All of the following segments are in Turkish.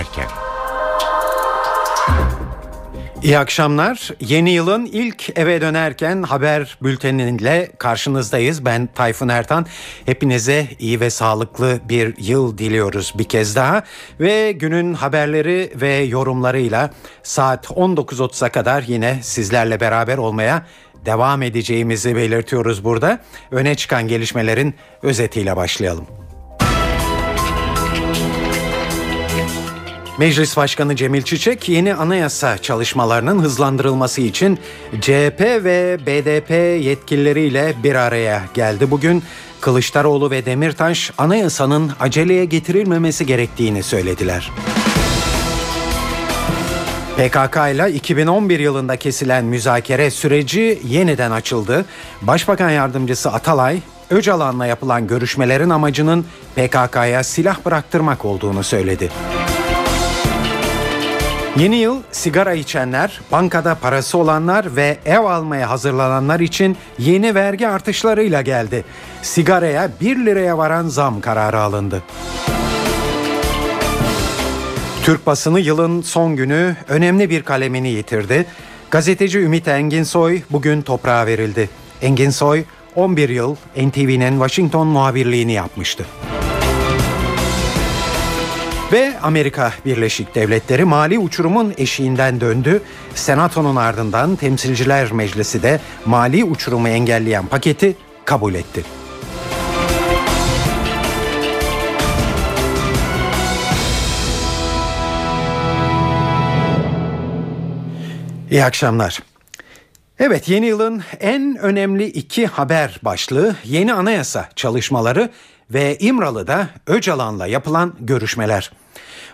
dönerken. İyi akşamlar. Yeni yılın ilk eve dönerken haber bülteniyle karşınızdayız. Ben Tayfun Ertan. Hepinize iyi ve sağlıklı bir yıl diliyoruz bir kez daha. Ve günün haberleri ve yorumlarıyla saat 19.30'a kadar yine sizlerle beraber olmaya devam edeceğimizi belirtiyoruz burada. Öne çıkan gelişmelerin özetiyle başlayalım. Meclis Başkanı Cemil Çiçek yeni anayasa çalışmalarının hızlandırılması için CHP ve BDP yetkilileriyle bir araya geldi. Bugün Kılıçdaroğlu ve Demirtaş anayasanın aceleye getirilmemesi gerektiğini söylediler. PKK ile 2011 yılında kesilen müzakere süreci yeniden açıldı. Başbakan Yardımcısı Atalay, Öcalan'la yapılan görüşmelerin amacının PKK'ya silah bıraktırmak olduğunu söyledi. Yeni yıl sigara içenler, bankada parası olanlar ve ev almaya hazırlananlar için yeni vergi artışlarıyla geldi. Sigaraya 1 liraya varan zam kararı alındı. Türk basını yılın son günü önemli bir kalemini yitirdi. Gazeteci Ümit Enginsoy bugün toprağa verildi. Enginsoy 11 yıl NTV'nin Washington muhabirliğini yapmıştı. Ve Amerika Birleşik Devletleri mali uçurumun eşiğinden döndü. Senato'nun ardından Temsilciler Meclisi de mali uçurumu engelleyen paketi kabul etti. İyi akşamlar. Evet, yeni yılın en önemli iki haber başlığı yeni anayasa çalışmaları ve İmralı'da Öcalan'la yapılan görüşmeler.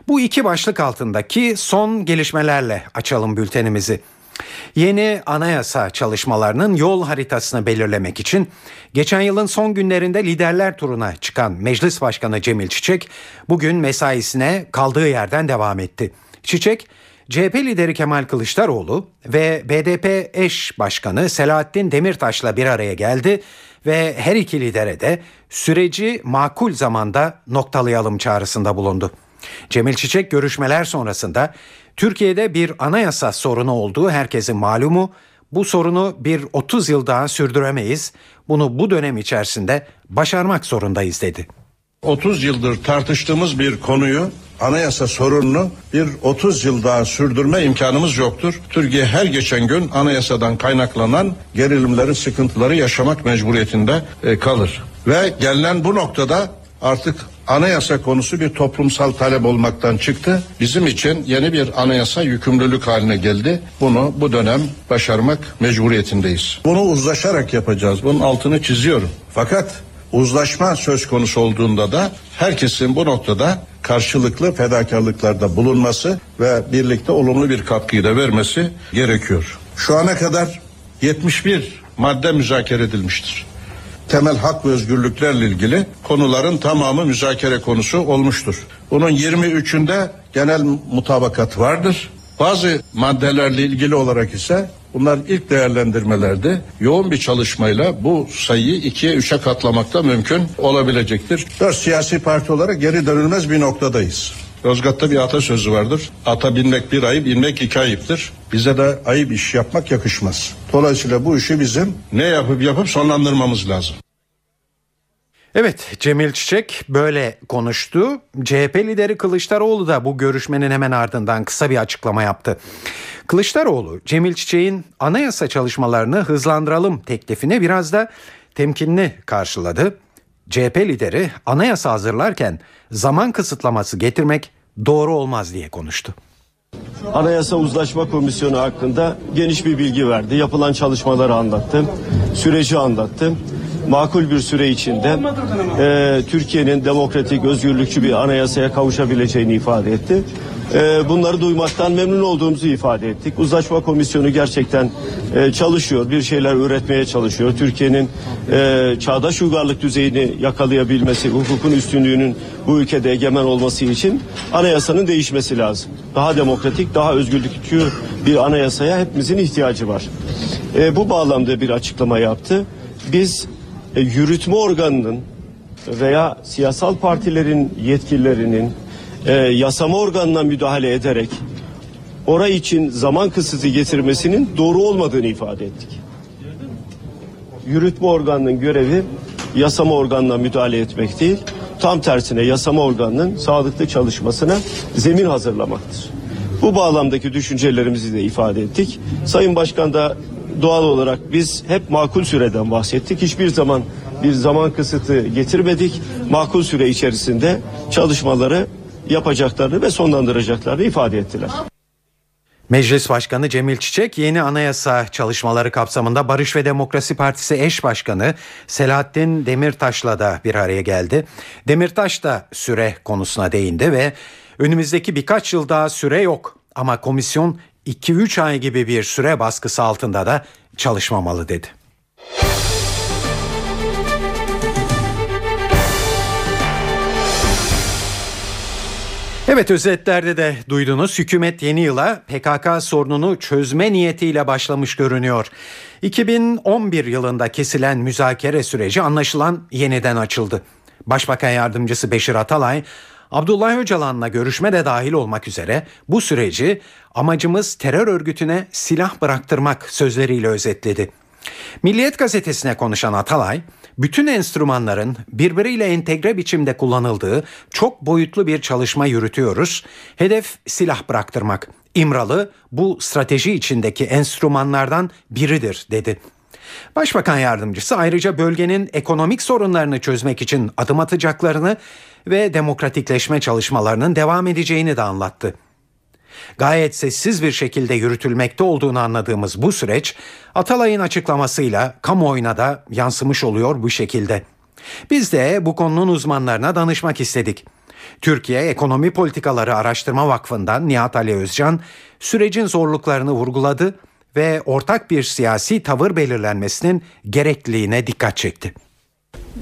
Bu iki başlık altındaki son gelişmelerle açalım bültenimizi. Yeni anayasa çalışmalarının yol haritasını belirlemek için geçen yılın son günlerinde liderler turuna çıkan Meclis Başkanı Cemil Çiçek bugün mesaisine kaldığı yerden devam etti. Çiçek, CHP lideri Kemal Kılıçdaroğlu ve BDP eş başkanı Selahattin Demirtaş'la bir araya geldi ve her iki lidere de süreci makul zamanda noktalayalım çağrısında bulundu. Cemil Çiçek görüşmeler sonrasında Türkiye'de bir anayasa sorunu olduğu herkesin malumu, bu sorunu bir 30 yıl daha sürdüremeyiz, bunu bu dönem içerisinde başarmak zorundayız dedi. 30 yıldır tartıştığımız bir konuyu, anayasa sorununu bir 30 yıl daha sürdürme imkanımız yoktur. Türkiye her geçen gün anayasadan kaynaklanan gerilimleri, sıkıntıları yaşamak mecburiyetinde kalır. Ve gelinen bu noktada artık anayasa konusu bir toplumsal talep olmaktan çıktı. Bizim için yeni bir anayasa yükümlülük haline geldi. Bunu bu dönem başarmak mecburiyetindeyiz. Bunu uzlaşarak yapacağız. Bunun altını çiziyorum. Fakat uzlaşma söz konusu olduğunda da herkesin bu noktada karşılıklı fedakarlıklarda bulunması ve birlikte olumlu bir katkıyı da vermesi gerekiyor. Şu ana kadar 71 madde müzakere edilmiştir. Temel hak ve özgürlüklerle ilgili konuların tamamı müzakere konusu olmuştur. Bunun 23'ünde genel mutabakat vardır. Bazı maddelerle ilgili olarak ise bunlar ilk değerlendirmelerde yoğun bir çalışmayla bu sayıyı 2'ye 3'e katlamak da mümkün olabilecektir. 4 siyasi parti olarak geri dönülmez bir noktadayız. Yozgat'ta bir atasözü vardır. Ata binmek bir ayıp, inmek 2 ayıptır. Bize de ayıp iş yapmak yakışmaz. Dolayısıyla bu işi bizim ne yapıp sonlandırmamız lazım. Evet, Cemil Çiçek böyle konuştu. CHP lideri Kılıçdaroğlu da bu görüşmenin hemen ardından kısa bir açıklama yaptı. Kılıçdaroğlu, Cemil Çiçek'in anayasa çalışmalarını hızlandıralım teklifine biraz da temkinli karşıladı. CHP lideri anayasa hazırlarken zaman kısıtlaması getirmek doğru olmaz diye konuştu. Anayasa Uzlaşma Komisyonu hakkında geniş bir bilgi verdi. Yapılan çalışmaları anlattı, süreci anlattı. Makul bir süre içinde Türkiye'nin demokratik, özgürlükçü bir anayasaya kavuşabileceğini ifade etti. Bunları duymaktan memnun olduğumuzu ifade ettik. Uzlaşma Komisyonu gerçekten çalışıyor, bir şeyler üretmeye çalışıyor. Türkiye'nin çağdaş uygarlık düzeyini yakalayabilmesi, hukukun üstünlüğünün bu ülkede egemen olması için anayasanın değişmesi lazım. Daha demokratik, daha özgürlükçü bir anayasaya hepimizin ihtiyacı var. Bu bağlamda bir açıklama yaptı. Biz yürütme organının veya siyasal partilerin yetkililerinin yasama organına müdahale ederek orayı için zaman kısıtı getirmesinin doğru olmadığını ifade ettik. Yürütme organının görevi yasama organına müdahale etmek değil, tam tersine yasama organının sağlıklı çalışmasına zemin hazırlamaktır. Bu bağlamdaki düşüncelerimizi de ifade ettik. Sayın Başkan da doğal olarak biz hep makul süreden bahsettik. Hiçbir zaman bir zaman kısıtı getirmedik. Makul süre içerisinde çalışmaları yapacaklarını ve sonlandıracaklarını ifade ettiler. Meclis Başkanı Cemil Çiçek, yeni anayasa çalışmaları kapsamında Barış ve Demokrasi Partisi eş başkanı Selahattin Demirtaş'la da bir araya geldi. Demirtaş da süre konusuna değindi ve önümüzdeki birkaç yıl daha süre yok ama komisyon 2-3 ay gibi bir süre baskısı altında da çalışmamalı dedi. Evet, özetlerde de duydunuz. Hükümet yeni yıla PKK sorununu çözme niyetiyle başlamış görünüyor. 2011 yılında kesilen müzakere süreci anlaşılan yeniden açıldı. Başbakan Yardımcısı Beşir Atalay, Abdullah Öcalan'la görüşme de dahil olmak üzere bu süreci amacımız terör örgütüne silah bıraktırmak sözleriyle özetledi. Milliyet gazetesine konuşan Atalay, bütün enstrümanların birbiriyle entegre biçimde kullanıldığı çok boyutlu bir çalışma yürütüyoruz. Hedef silah bıraktırmak. İmralı bu strateji içindeki enstrümanlardan biridir dedi. Başbakan yardımcısı ayrıca bölgenin ekonomik sorunlarını çözmek için adım atacaklarını ve demokratikleşme çalışmalarının devam edeceğini de anlattı. Gayet sessiz bir şekilde yürütülmekte olduğunu anladığımız bu süreç Atalay'ın açıklamasıyla kamuoyuna da yansımış oluyor bu şekilde. Biz de bu konunun uzmanlarına danışmak istedik. Türkiye Ekonomi Politikaları Araştırma Vakfı'ndan Nihat Ali Özcan sürecin zorluklarını vurguladı ve ortak bir siyasi tavır belirlenmesinin gerekliliğine dikkat çekti.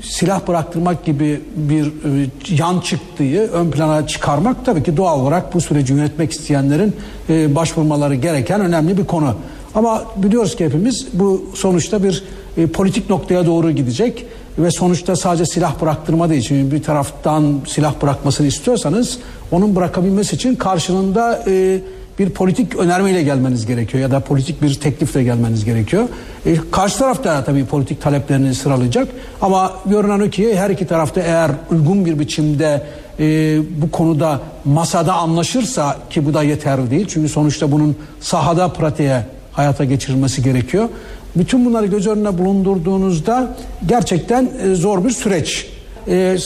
Silah bıraktırmak gibi bir yan çıktığı ön plana çıkarmak tabii ki doğal olarak bu süreci yönetmek isteyenlerin başvurmaları gereken önemli bir konu. Ama biliyoruz ki hepimiz bu sonuçta bir politik noktaya doğru gidecek ve sonuçta sadece silah bıraktırmadığı için bir taraftan silah bırakmasını istiyorsanız onun bırakabilmesi için karşılığında bir politik önermeyle gelmeniz gerekiyor ya da politik bir teklifle gelmeniz gerekiyor. Karşı taraf da tabii politik taleplerini sıralayacak ama görünen o ki her iki tarafta eğer uygun bir biçimde bu konuda masada anlaşırsa, ki bu da yeterli değil çünkü sonuçta bunun sahada pratiğe hayata geçirilmesi gerekiyor. Bütün bunları göz önüne bulundurduğunuzda gerçekten zor bir süreç.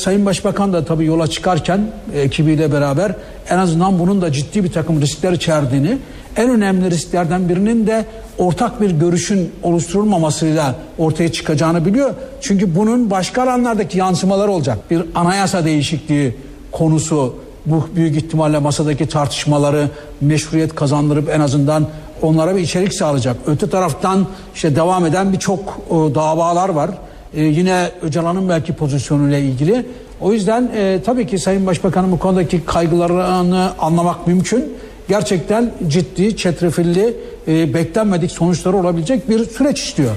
Sayın Başbakan da tabii yola çıkarken ekibiyle beraber en azından bunun da ciddi bir takım riskler içerdiğini, en önemli risklerden birinin de ortak bir görüşün oluşturulmamasıyla ortaya çıkacağını biliyor. Çünkü bunun başka alanlardaki yansımaları olacak. Bir anayasa değişikliği konusu bu büyük ihtimalle masadaki tartışmaları meşruiyet kazandırıp en azından onlara bir içerik sağlayacak. Öte taraftan işte devam eden birçok davalar var. Yine Öcalan'ın belki pozisyonuyla ilgili. O yüzden tabii ki Sayın Başbakan'ın bu konudaki kaygılarını anlamak mümkün. Gerçekten ciddi, çetrefilli, beklenmedik sonuçları olabilecek bir süreç istiyor.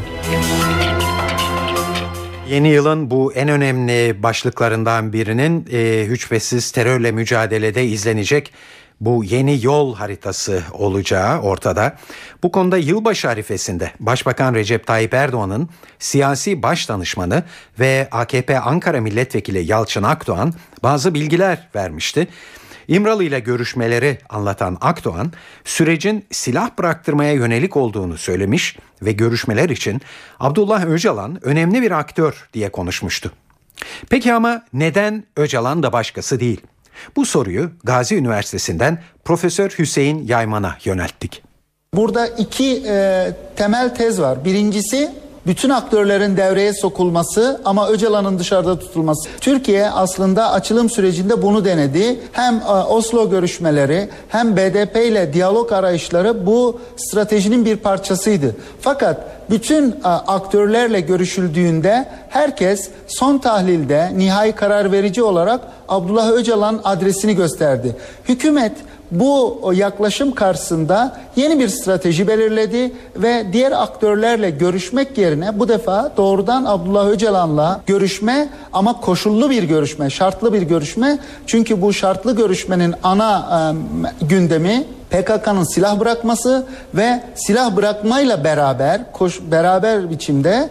Yeni yılın bu en önemli başlıklarından birinin hücvesiz terörle mücadelede izlenecek bu yeni yol haritası olacağı ortada. Bu konuda yılbaşı arifesinde Başbakan Recep Tayyip Erdoğan'ın siyasi başdanışmanı ve AKP Ankara Milletvekili Yalçın Akdoğan bazı bilgiler vermişti. İmralı ile görüşmeleri anlatan Akdoğan, sürecin silah bıraktırmaya yönelik olduğunu söylemiş ve görüşmeler için Abdullah Öcalan önemli bir aktör diye konuşmuştu. Peki ama neden Öcalan da başkası değil? Bu soruyu Gazi Üniversitesi'nden Profesör Hüseyin Yayman'a yönelttik. Burada iki temel tez var. Birincisi bütün aktörlerin devreye sokulması ama Öcalan'ın dışarıda tutulması. Türkiye aslında açılım sürecinde bunu denedi. Hem Oslo görüşmeleri hem BDP ile diyalog arayışları bu stratejinin bir parçasıydı. Fakat bütün aktörlerle görüşüldüğünde herkes son tahlilde nihai karar verici olarak Abdullah Öcalan adresini gösterdi. Hükümet bu yaklaşım karşısında yeni bir strateji belirledi ve diğer aktörlerle görüşmek yerine bu defa doğrudan Abdullah Öcalan'la görüşme, ama koşullu bir görüşme, şartlı bir görüşme. Çünkü bu şartlı görüşmenin ana gündemi PKK'nın silah bırakması ve silah bırakmayla beraber biçimde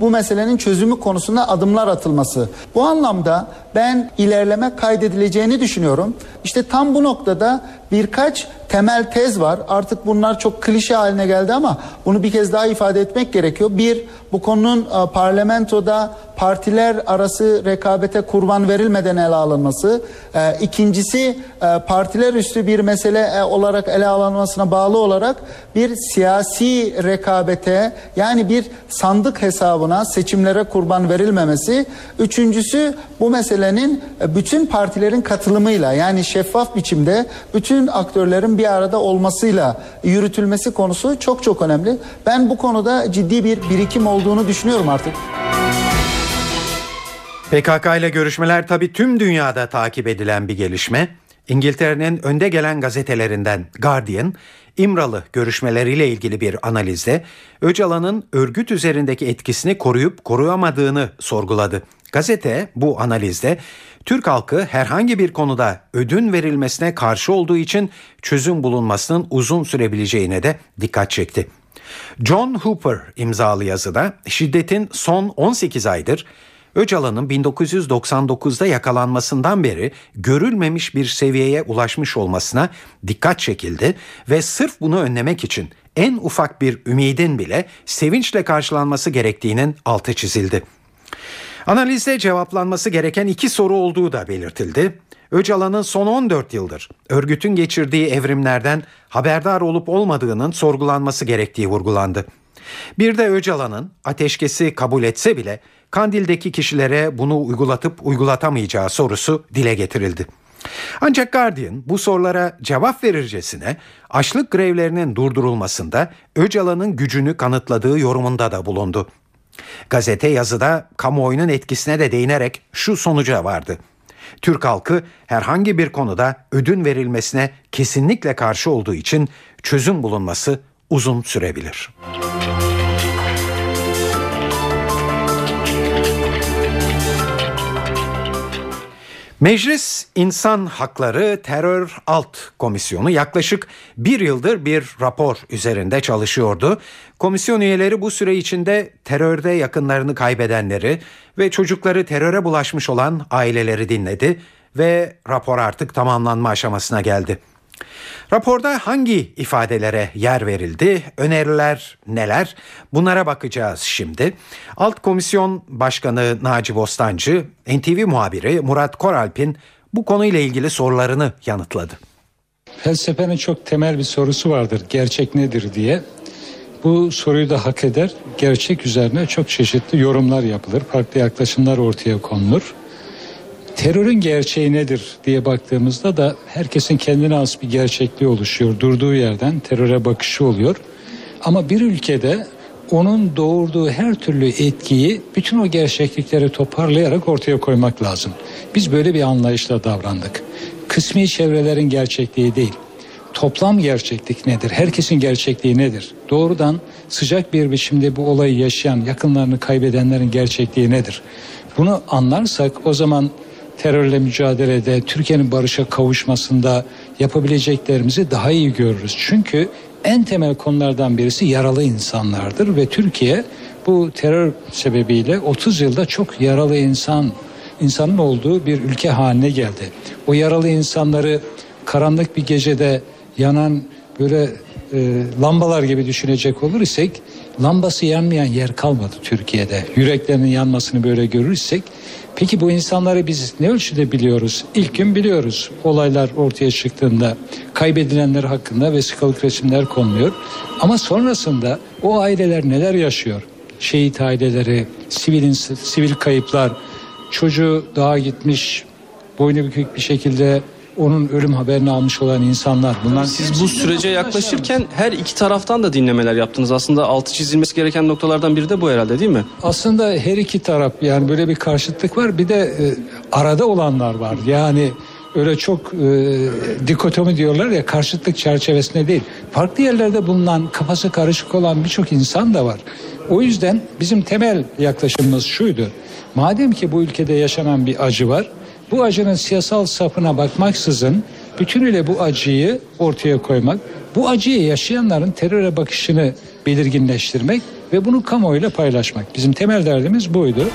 bu meselenin çözümü konusunda adımlar atılması. Bu anlamda ben ilerleme kaydedileceğini düşünüyorum. İşte tam bu noktada birkaç temel tez var. Artık bunlar çok klişe haline geldi ama bunu bir kez daha ifade etmek gerekiyor. Bir, bu konunun parlamentoda partiler arası rekabete kurban verilmeden ele alınması. İkincisi, partiler üstü bir mesele olarak ele alınmasına bağlı olarak bir siyasi rekabete, yani bir sandık hesabına, seçimlere kurban verilmemesi. Üçüncüsü, bu meselenin bütün partilerin katılımıyla, yani şeffaf biçimde bütün aktörlerin bir arada olmasıyla yürütülmesi konusu çok çok önemli. Ben bu konuda ciddi bir birikim olduğunu düşünüyorum artık. PKK ile görüşmeler tabii tüm dünyada takip edilen bir gelişme. İngiltere'nin önde gelen gazetelerinden Guardian, İmralı görüşmeleriyle ilgili bir analizde Öcalan'ın örgüt üzerindeki etkisini koruyup koruyamadığını sorguladı. Gazete bu analizde Türk halkı herhangi bir konuda ödün verilmesine karşı olduğu için çözüm bulunmasının uzun sürebileceğine de dikkat çekti. John Hooper imzalı yazıda şiddetin son 18 aydır Öcalan'ın 1999'da yakalanmasından beri görülmemiş bir seviyeye ulaşmış olmasına dikkat çekildi ve sırf bunu önlemek için en ufak bir ümidin bile sevinçle karşılanması gerektiğinin altı çizildi. Analizde cevaplanması gereken iki soru olduğu da belirtildi. Öcalan'ın son 14 yıldır örgütün geçirdiği evrimlerden haberdar olup olmadığının sorgulanması gerektiği vurgulandı. Bir de Öcalan'ın ateşkesi kabul etse bile Kandil'deki kişilere bunu uygulatıp uygulatamayacağı sorusu dile getirildi. Ancak Guardian bu sorulara cevap verircesine açlık grevlerinin durdurulmasında Öcalan'ın gücünü kanıtladığı yorumunda da bulundu. Gazete yazıda kamuoyunun etkisine de değinerek şu sonuca vardı. Türk halkı herhangi bir konuda ödün verilmesine kesinlikle karşı olduğu için çözüm bulunması uzun sürebilir. Meclis İnsan Hakları Terör Alt Komisyonu yaklaşık bir yıldır bir rapor üzerinde çalışıyordu. Komisyon üyeleri bu süre içinde terörde yakınlarını kaybedenleri ve çocukları teröre bulaşmış olan aileleri dinledi ve rapor artık tamamlanma aşamasına geldi. Raporda hangi ifadelere yer verildi, öneriler neler, bunlara bakacağız şimdi. Alt Komisyon Başkanı Naci Bostancı, NTV muhabiri Murat Koralp'in bu konuyla ilgili sorularını yanıtladı. Felsefenin çok temel bir sorusu vardır, gerçek nedir diye. Bu soruyu da hak eder. Gerçek üzerine çok çeşitli yorumlar yapılır, farklı yaklaşımlar ortaya konulur. Terörün gerçeği nedir diye baktığımızda da herkesin kendine has bir gerçekliği oluşuyor. Durduğu yerden teröre bakışı oluyor. Ama bir ülkede onun doğurduğu her türlü etkiyi bütün o gerçeklikleri toparlayarak ortaya koymak lazım. Biz böyle bir anlayışla davrandık. Kısmi çevrelerin gerçekliği değil, toplam gerçeklik nedir? Herkesin gerçekliği nedir? Doğrudan sıcak bir biçimde bu olayı yaşayan, yakınlarını kaybedenlerin gerçekliği nedir? Bunu anlarsak o zaman terörle mücadelede, Türkiye'nin barışa kavuşmasında yapabileceklerimizi daha iyi görürüz. Çünkü en temel konulardan birisi yaralı insanlardır ve Türkiye bu terör sebebiyle 30 yılda çok yaralı insanın olduğu bir ülke haline geldi. O yaralı insanları karanlık bir gecede yanan böyle lambalar gibi düşünecek olur isek, lambası yanmayan yer kalmadı Türkiye'de. Yüreklerinin yanmasını böyle görürsek, peki bu insanları biz ne ölçüde biliyoruz? İlk gün biliyoruz. Olaylar ortaya çıktığında kaybedilenler hakkında vesikalık resimler konuluyor. Ama sonrasında o aileler neler yaşıyor? Şehit aileleri, sivil kayıplar, çocuğu dağa gitmiş, boynu bükük bir şekilde onun ölüm haberini almış olan insanlar. Bunlar. Siz bu sürece yaklaşırken her iki taraftan da dinlemeler yaptınız. Aslında altı çizilmesi gereken noktalardan biri de bu herhalde, değil mi? Aslında her iki taraf, yani böyle bir karşıtlık var. Bir de arada olanlar var. Yani öyle çok dikotomi diyorlar ya, karşıtlık çerçevesinde değil. Farklı yerlerde bulunan, kafası karışık olan birçok insan da var. O yüzden bizim temel yaklaşımımız şuydu. Madem ki bu ülkede yaşanan bir acı var, bu acının siyasal safına bakmaksızın bütünüyle bu acıyı ortaya koymak, bu acıyı yaşayanların teröre bakışını belirginleştirmek ve bunu kamuoyuyla paylaşmak. Bizim temel derdimiz buydu.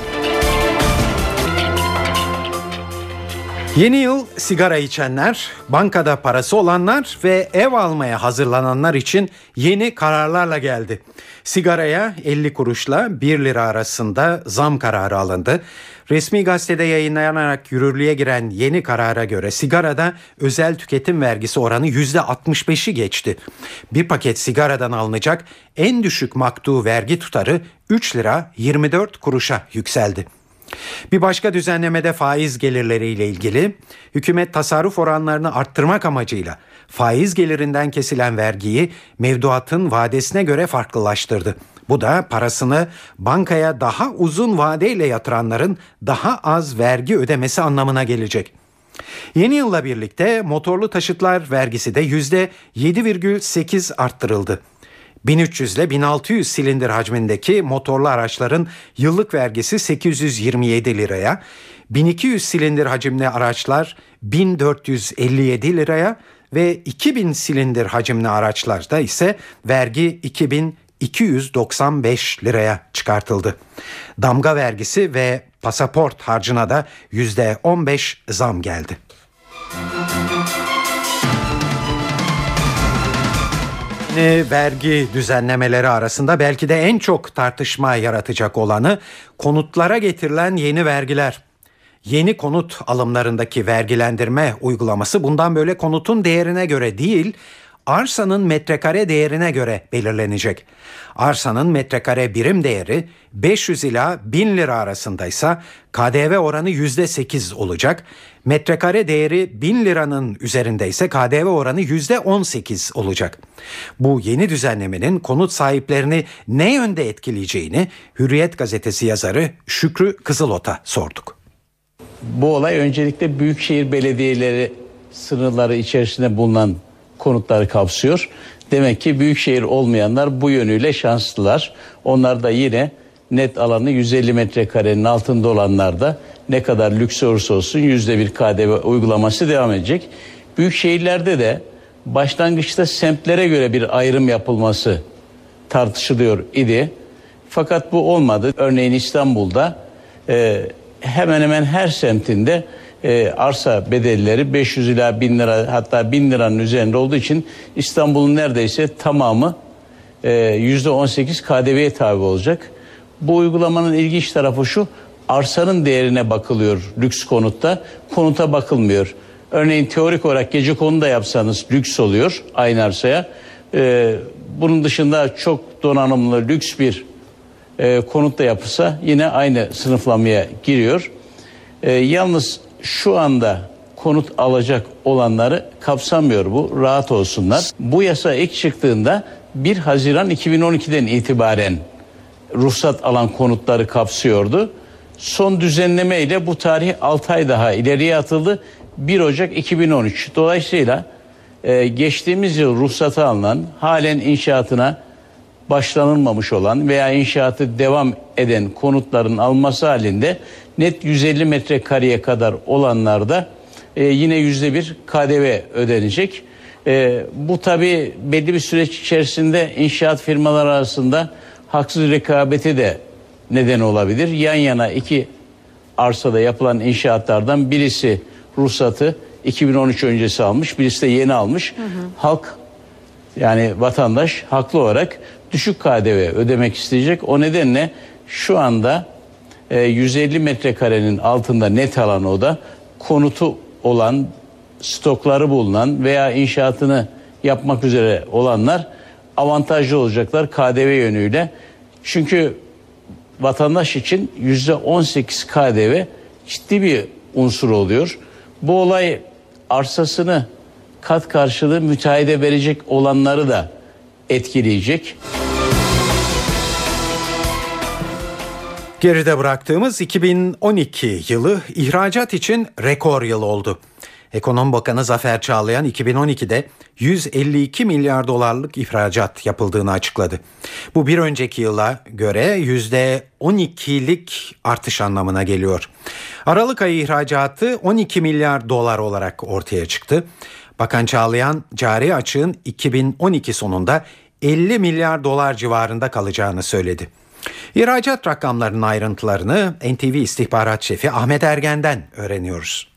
Yeni yıl sigara içenler, bankada parası olanlar ve ev almaya hazırlananlar için yeni kararlarla geldi. Sigaraya 50 kuruşla 1 lira arasında zam kararı alındı. Resmi gazetede yayınlanarak yürürlüğe giren yeni karara göre sigarada özel tüketim vergisi oranı %65'i geçti. Bir paket sigaradan alınacak en düşük maktu vergi tutarı 3 lira 24 kuruşa yükseldi. Bir başka düzenlemede faiz gelirleriyle ilgili hükümet tasarruf oranlarını arttırmak amacıyla faiz gelirinden kesilen vergiyi mevduatın vadesine göre farklılaştırdı. Bu da parasını bankaya daha uzun vadeyle yatıranların daha az vergi ödemesi anlamına gelecek. Yeni yılla birlikte motorlu taşıtlar vergisi de %7,8 arttırıldı. 1300 ile 1600 silindir hacmindeki motorlu araçların yıllık vergisi 827 liraya, 1200 silindir hacimli araçlar 1457 liraya ve 2000 silindir hacimli araçlarda ise vergi 2295 liraya çıkartıldı. Damga vergisi ve pasaport harcına da %15 zam geldi. Vergi düzenlemeleri arasında belki de en çok tartışma yaratacak olanı konutlara getirilen yeni vergiler. Yeni konut alımlarındaki vergilendirme uygulaması bundan böyle konutun değerine göre değil, arsanın metrekare değerine göre belirlenecek. Arsanın metrekare birim değeri 500 ila 1000 lira arasındaysa KDV oranı %8 olacak. Metrekare değeri 1000 liranın üzerindeyse KDV oranı %18 olacak. Bu yeni düzenlemenin konut sahiplerini ne yönde etkileyeceğini Hürriyet gazetesi yazarı Şükrü Kızılot'a sorduk. Bu olay öncelikle büyükşehir belediyeleri sınırları içerisinde bulunan konutları kapsıyor. Demek ki büyükşehir olmayanlar bu yönüyle şanslılar. Onlar da yine net alanı 150 metrekarenin altında olanlar da ne kadar lüks olursa olsun %1 KDV uygulaması devam edecek. Büyükşehirlerde de başlangıçta semtlere göre bir ayrım yapılması tartışılıyor idi. Fakat bu olmadı. Örneğin İstanbul'da hemen hemen her semtinde arsa bedelleri 500 ila 1000 lira, hatta 1000 liranın üzerinde olduğu için İstanbul'un neredeyse tamamı %18 KDV'ye tabi olacak. Bu uygulamanın ilginç tarafı şu, arsanın değerine bakılıyor lüks konutta, konuta bakılmıyor. Örneğin teorik olarak gecekondu da yapsanız lüks oluyor aynı arsaya. Bunun dışında çok donanımlı lüks bir konut da yapılsa yine aynı sınıflamaya giriyor. Yalnız şu anda konut alacak olanları kapsamıyor bu. Rahat olsunlar. Bu yasa ilk çıktığında 1 Haziran 2012'den itibaren ruhsat alan konutları kapsıyordu. Son düzenleme ile bu tarih 6 ay daha ileriye atıldı. 1 Ocak 2013. Dolayısıyla geçtiğimiz yıl ruhsata alınan, halen inşaatına başlanılmamış olan veya inşaatı devam eden konutların alınması halinde net 150 metrekareye kadar olanlarda yine %1 KDV ödenecek. Bu tabii belli bir süreç içerisinde inşaat firmaları arasında haksız rekabeti de neden olabilir. Yan yana iki arsada yapılan inşaatlardan birisi ruhsatı 2013 öncesi almış, birisi de yeni almış. Hı hı. Halk, yani vatandaş haklı olarak düşük KDV ödemek isteyecek. O nedenle şu anda 150 metrekarenin altında net alan o da konutu olan, stokları bulunan veya inşaatını yapmak üzere olanlar avantajlı olacaklar KDV yönüyle. Çünkü vatandaş için %18 KDV ciddi bir unsur oluyor. Bu olay arsasını kat karşılığı müteahhide verecek olanları da etkileyecek. Geride bıraktığımız 2012 yılı ihracat için rekor yıl oldu. Ekonomi Bakanı Zafer Çağlayan 2012'de 152 milyar dolarlık ihracat yapıldığını açıkladı. Bu bir önceki yıla göre %12'lik artış anlamına geliyor. Aralık ayı ihracatı 12 milyar dolar olarak ortaya çıktı. Bakan Çağlayan cari açığın 2012 sonunda 50 milyar dolar civarında kalacağını söyledi. İhracat rakamlarının ayrıntılarını NTV İstihbarat Şefi Ahmet Ergen'den öğreniyoruz.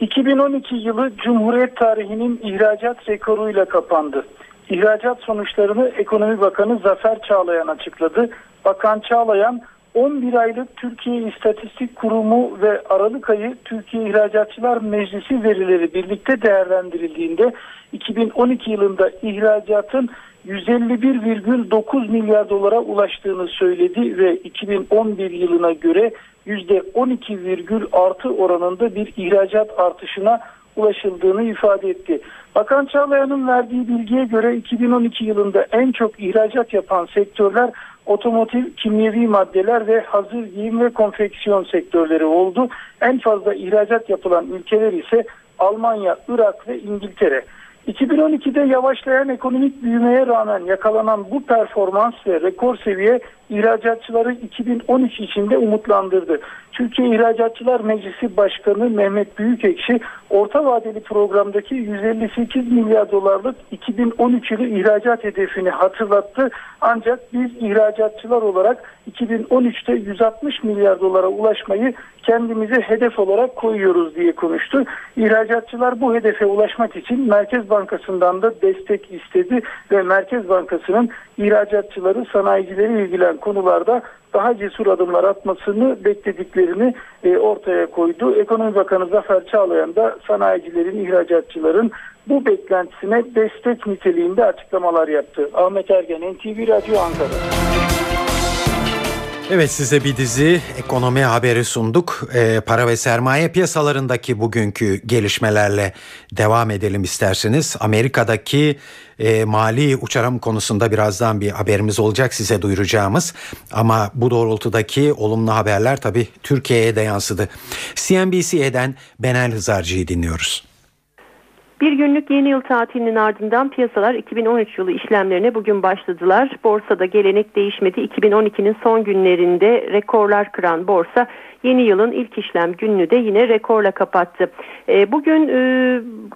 2012 yılı Cumhuriyet tarihinin ihracat rekoruyla kapandı. İhracat sonuçlarını Ekonomi Bakanı Zafer Çağlayan açıkladı. Bakan Çağlayan 11 aylık Türkiye İstatistik Kurumu ve Aralık ayı Türkiye İhracatçılar Meclisi verileri birlikte değerlendirildiğinde 2012 yılında ihracatın 151,9 milyar dolara ulaştığını söyledi ve 2011 yılına göre %12 oranında bir ihracat artışına ulaşıldığını ifade etti. Bakan Çağlayan'ın verdiği bilgiye göre 2012 yılında en çok ihracat yapan sektörler otomotiv, kimyevi maddeler ve hazır giyim ve konfeksiyon sektörleri oldu. En fazla ihracat yapılan ülkeler ise Almanya, Irak ve İngiltere. 2012'de yavaşlayan ekonomik büyümeye rağmen yakalanan bu performans ve rekor seviye ihracatçıları 2013 içinde umutlandırdı. Türkiye İhracatçılar Meclisi Başkanı Mehmet Büyükekşi, orta vadeli programdaki 158 milyar dolarlık 2013 yılı ihracat hedefini hatırlattı. Ancak biz ihracatçılar olarak 2013'te 160 milyar dolara ulaşmayı kendimize hedef olarak koyuyoruz diye konuştu. İhracatçılar bu hedefe ulaşmak için Merkez Bankası'ndan da destek istedi ve Merkez Bankası'nın ihracatçıları, sanayicileri ilgilen konularda daha cesur adımlar atmasını beklediklerini ortaya koydu. Ekonomi Bakanı Zafer Çağlayan da sanayicilerin, ihracatçıların bu beklentisine destek niteliğinde açıklamalar yaptı. Ahmet Ergen, NTV Radyo, Ankara. Evet, size bir dizi ekonomi haberi sunduk. Para ve sermaye piyasalarındaki bugünkü gelişmelerle devam edelim isterseniz. Amerika'daki mali uçurum konusunda birazdan bir haberimiz olacak, size duyuracağımız. Ama bu doğrultudaki olumlu haberler tabii Türkiye'ye de yansıdı. CNBC'den Benel Hızarcı'yı dinliyoruz. Bir günlük yeni yıl tatilinin ardından piyasalar 2013 yılı işlemlerine bugün başladılar. Borsada gelenek değişmedi. 2012'nin son günlerinde rekorlar kıran borsa yeni yılın ilk işlem gününü de yine rekorla kapattı. Bugün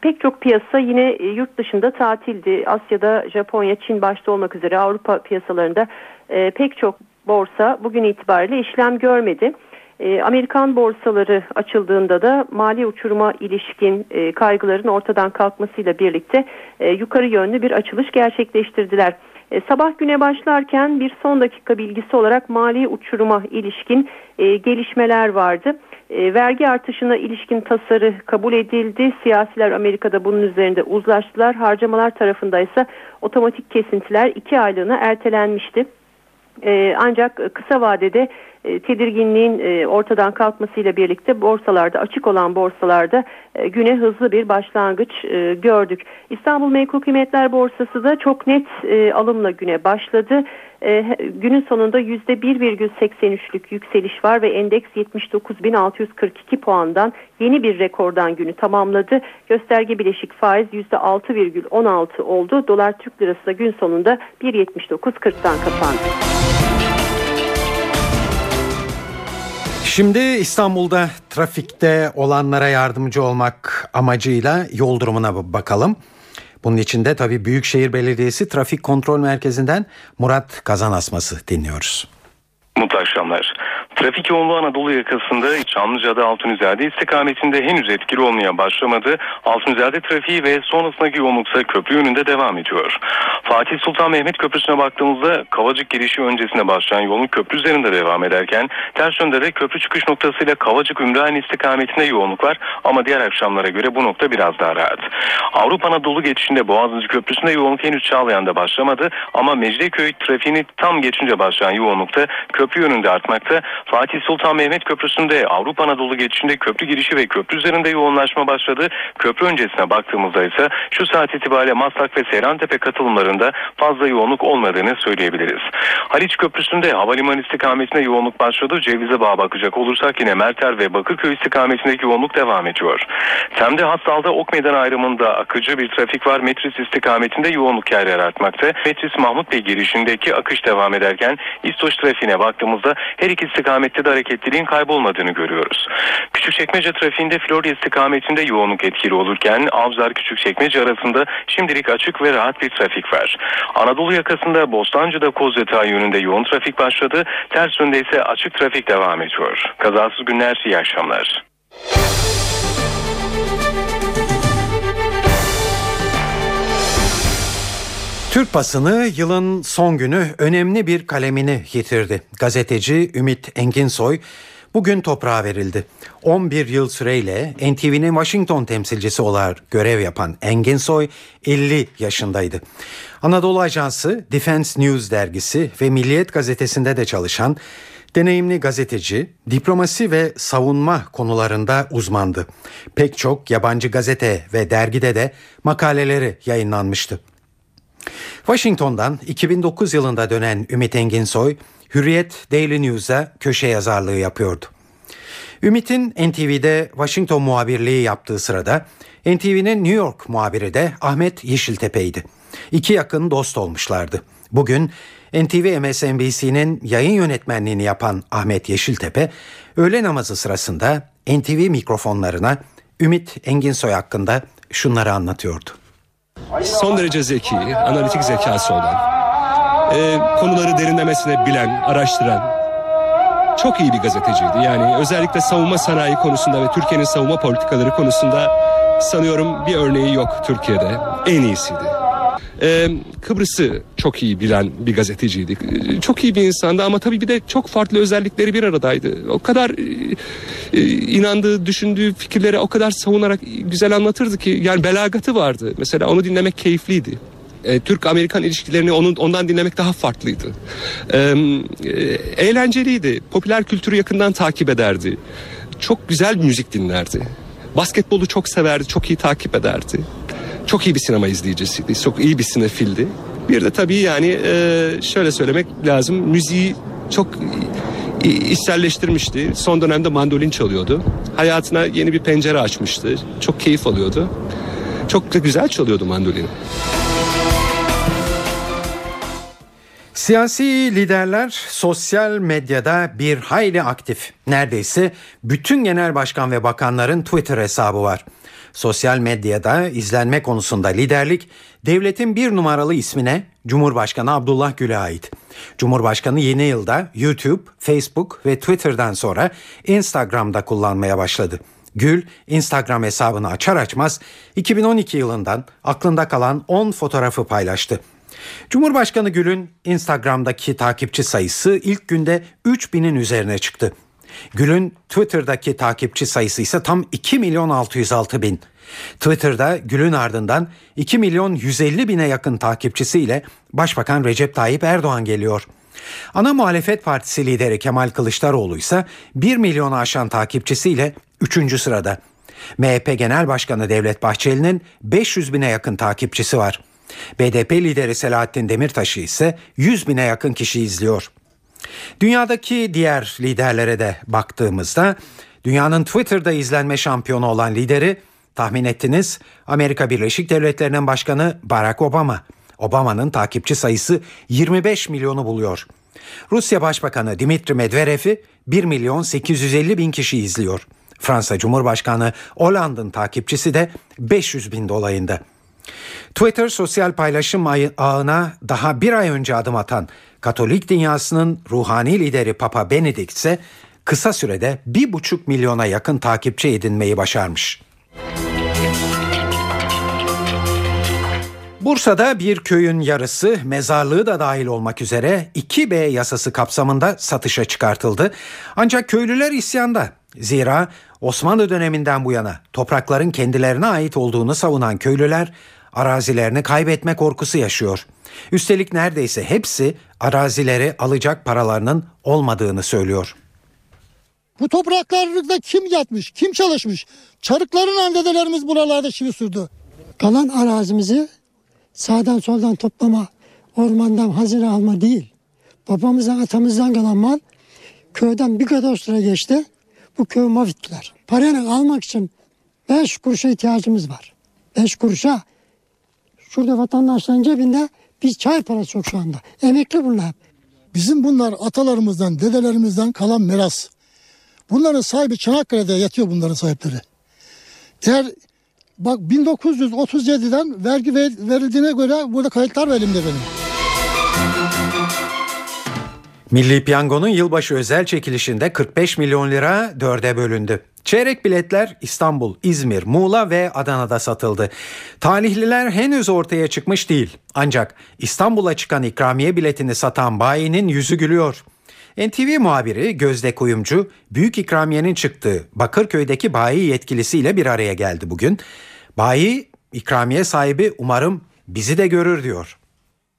pek çok piyasa yine yurt dışında tatildi. Asya'da Japonya, Çin başta olmak üzere Avrupa piyasalarında pek çok borsa bugün itibariyle işlem görmedi. Amerikan borsaları açıldığında da mali uçuruma ilişkin kaygıların ortadan kalkmasıyla birlikte yukarı yönlü bir açılış gerçekleştirdiler. Sabah güne başlarken bir son dakika bilgisi olarak mali uçuruma ilişkin gelişmeler vardı. Vergi artışına ilişkin tasarı kabul edildi. Siyasiler Amerika'da bunun üzerinde uzlaştılar. Harcamalar tarafındaysa otomatik kesintiler 2 aylığına ertelenmişti. Ancak kısa vadede tedirginliğin ortadan kalkmasıyla birlikte borsalarda, açık olan borsalarda güne hızlı bir başlangıç gördük. İstanbul Menkul Kıymetler Borsası da çok net alımla güne başladı. Günün sonunda %1,83'lük yükseliş var ve endeks 79.642 puandan yeni bir rekordan günü tamamladı. Gösterge bileşik faiz %6,16 oldu. Dolar Türk Lirası da gün sonunda 1.79.40'dan kapandı. Şimdi İstanbul'da trafikte olanlara yardımcı olmak amacıyla yol durumuna bakalım. Bunun için de tabii Büyükşehir Belediyesi Trafik Kontrol Merkezi'nden Murat Kazanasması dinliyoruz. Mutlu akşamlar. Trafik yoğunluğu Anadolu yakasında Çamlıca'da Altunizade istikametinde henüz etkili olmaya başlamadı. Altunizade trafiği ve sonrasındaki yoğunluksa köprü yönünde devam ediyor. Fatih Sultan Mehmet Köprüsü'ne baktığımızda Kavacık girişi öncesine başlayan yoğunluk köprü üzerinde devam ederken ters yönde de köprü çıkış noktasıyla Kavacık Ümraniye istikametinde yoğunluk var ama diğer akşamlara göre bu nokta biraz daha rahat. Avrupa Anadolu geçişinde Boğaziçi Köprüsü'nde yoğunluk henüz Çağlayan'da başlamadı ama Mecidiyeköy trafiğini tam geçince başlayan yoğunlukta köprü yönünde artmakta. Fatih Sultan Mehmet Köprüsü'nde Avrupa Anadolu geçişinde köprü girişi ve köprü üzerinde yoğunlaşma başladı. Köprü öncesine baktığımızda ise şu saat itibariyle Maslak ve Seyrantepe katılımlarında fazla yoğunluk olmadığını söyleyebiliriz. Haliç Köprüsü'nde havalimanı istikametinde yoğunluk başladı. Cevizlibağa bakacak olursak yine Merter ve Bakırköy istikametindeki yoğunluk devam ediyor. Tem'de Hastal'da Ok Meydan ayrımında akıcı bir trafik var. Metris istikametinde yoğunluk yer artmakta. Metris Mahmut Bey girişindeki akış devam ederken İstoç trafiğine baktığımızda her iki istikamette de hareketliliğin kaybolmadığını görüyoruz. Küçükçekmece trafiğinde Florya istikametinde yoğunluk etkili olurken Avzar Küçükçekmece arasında şimdilik açık ve rahat bir trafik var. Anadolu yakasında Bostancı'da Kozyatağı yönünde yoğun trafik başladı. Ters yönde ise açık trafik devam ediyor. Kazasız günler, iyi akşamlar. Türk basını yılın son günü önemli bir kalemini yitirdi. Gazeteci Ümit Enginsoy bugün toprağa verildi. 11 yıl süreyle NTV'nin Washington temsilcisi olarak görev yapan Enginsoy 50 yaşındaydı. Anadolu Ajansı, Defense News dergisi ve Milliyet gazetesinde de çalışan deneyimli gazeteci, diplomasi ve savunma konularında uzmandı. Pek çok yabancı gazete ve dergide de makaleleri yayınlanmıştı. Washington'dan 2009 yılında dönen Ümit Enginsoy, Hürriyet Daily News'a köşe yazarlığı yapıyordu. Ümit'in NTV'de Washington muhabirliği yaptığı sırada NTV'nin New York muhabiri de Ahmet Yeşiltepe'ydi. İki yakın dost olmuşlardı. Bugün NTV MSNBC'nin yayın yönetmenliğini yapan Ahmet Yeşiltepe, öğle namazı sırasında NTV mikrofonlarına Ümit Enginsoy hakkında şunları anlatıyordu. Son derece zeki, analitik zekası olan, konuları derinlemesine bilen, araştıran çok iyi bir gazeteciydi. Yani özellikle savunma sanayi konusunda ve Türkiye'nin savunma politikaları konusunda sanıyorum bir örneği yok Türkiye'de. En iyisiydi. Kıbrıs'ı çok iyi bilen bir gazeteciydi. Çok iyi bir insandı ama tabii bir de çok farklı özellikleri bir aradaydı. O kadar inandığı, düşündüğü fikirleri o kadar savunarak güzel anlatırdı ki yani belagatı vardı. Mesela onu dinlemek keyifliydi. Türk-Amerikan ilişkilerini ondan dinlemek daha farklıydı. Eğlenceliydi. Popüler kültürü yakından takip ederdi. Çok güzel müzik dinlerdi. Basketbolu çok severdi, çok iyi takip ederdi. Çok iyi bir sinema izleyicisiydi, çok iyi bir sinefildi. Bir de tabii yani şöyle söylemek lazım, müziği çok içselleştirmişti. Son dönemde mandolin çalıyordu. Hayatına yeni bir pencere açmıştı. Çok keyif alıyordu. Çok da güzel çalıyordu mandolini. Siyasi liderler sosyal medyada bir hayli aktif. Neredeyse bütün genel başkan ve bakanların Twitter hesabı var. Sosyal medyada izlenme konusunda liderlik devletin bir numaralı ismine Cumhurbaşkanı Abdullah Gül'e ait. Cumhurbaşkanı yeni yılda YouTube, Facebook ve Twitter'dan sonra Instagram'da kullanmaya başladı. Gül, Instagram hesabını açar açmaz 2012 yılından aklında kalan 10 fotoğrafı paylaştı. Cumhurbaşkanı Gül'ün Instagram'daki takipçi sayısı ilk günde 3000'in üzerine çıktı. Gül'ün Twitter'daki takipçi sayısı ise tam 2.606.000. Twitter'da Gül'ün ardından 2.150.000'e yakın takipçisiyle Başbakan Recep Tayyip Erdoğan geliyor. Ana muhalefet partisi lideri Kemal Kılıçdaroğlu ise 1 milyonu aşan takipçisiyle 3. sırada. MHP Genel Başkanı Devlet Bahçeli'nin 500.000'e yakın takipçisi var. BDP lideri Selahattin Demirtaş'ı ise 100.000'e yakın kişi izliyor. Dünyadaki diğer liderlere de baktığımızda dünyanın Twitter'da izlenme şampiyonu olan lideri tahmin ettiniz Amerika Birleşik Devletleri'nin başkanı Barack Obama. Obama'nın takipçi sayısı 25 milyonu buluyor. Rusya Başbakanı Dmitri Medvedev'i 1.850.000 kişi izliyor. Fransa Cumhurbaşkanı Hollande'ın takipçisi de 500.000 dolayında. Twitter sosyal paylaşım ağına daha bir ay önce adım atan Katolik dünyasının ruhani lideri Papa Benedict ise kısa sürede 1,5 milyona yakın takipçi edinmeyi başarmış. Bursa'da bir köyün yarısı, mezarlığı da dahil olmak üzere 2B yasası kapsamında satışa çıkartıldı. Ancak köylüler isyanda. Zira Osmanlı döneminden bu yana toprakların kendilerine ait olduğunu savunan köylüler arazilerini kaybetme korkusu yaşıyor. Üstelik neredeyse hepsi arazileri alacak paralarının olmadığını söylüyor. Bu topraklarda kim yatmış, kim çalışmış? Çarıkların andedelerimiz buralarda çivi sürdü. Kalan arazimizi sağdan soldan toplama, ormandan hazine alma değil. Babamızdan, atamızdan kalan mal köyden bir kadastroya geçti. Bu köyü mahvettiler. Parayla almak için 5 kuruşa ihtiyacımız var. 5 kuruşa. Şurada vatandaşların cebinde bir çay parası yok şu anda. Emekli bunlar. Bizim bunlar atalarımızdan, dedelerimizden kalan miras. Bunların sahibi Çanakkale'de yatıyor bunların sahipleri. Eğer bak 1937'den vergi verildiğine göre burada kayıtlar var elimde benim. Milli Piyango'nun yılbaşı özel çekilişinde 45 milyon lira 4'e bölündü. Çeyrek biletler İstanbul, İzmir, Muğla ve Adana'da satıldı. Talihliler henüz ortaya çıkmış değil. Ancak İstanbul'a çıkan ikramiye biletini satan bayinin yüzü gülüyor. NTV muhabiri Gözde Kuyumcu, büyük ikramiyenin çıktığı Bakırköy'deki bayi yetkilisiyle bir araya geldi bugün. Bayi, ikramiye sahibi umarım bizi de görür diyor.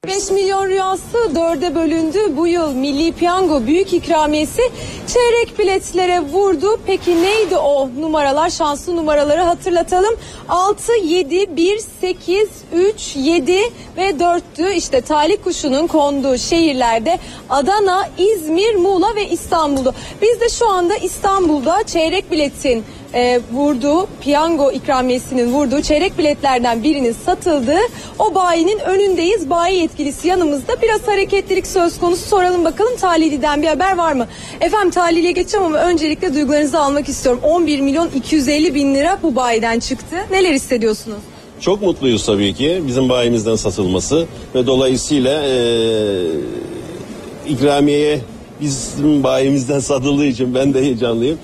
5 milyon rüyası 4'e bölündü. Bu yıl Milli Piyango büyük ikramiyesi çeyrek biletlere vurdu. Peki neydi o numaralar? Şanslı numaraları hatırlatalım. 6, 7, 1, 8, 3, 7 ve 4'tü. İşte talih kuşunun konduğu şehirlerde Adana, İzmir, Muğla ve İstanbul'du. Biz de şu anda İstanbul'da çeyrek biletin vurduğu, piyango ikramiyesinin vurduğu çeyrek biletlerden birinin satıldığı o bayinin önündeyiz. Bayi yetkilisi yanımızda. Biraz hareketlilik söz konusu. Soralım bakalım talihliden bir haber var mı? Efendim talihliye geçeceğim ama öncelikle duygularınızı almak istiyorum. 11 milyon 250 bin lira bu bayiden çıktı. Neler hissediyorsunuz? Çok mutluyuz tabii ki. Bizim bayimizden satılması ve dolayısıyla ikramiyeye bizim bayimizden satıldığı için ben de heyecanlıyım.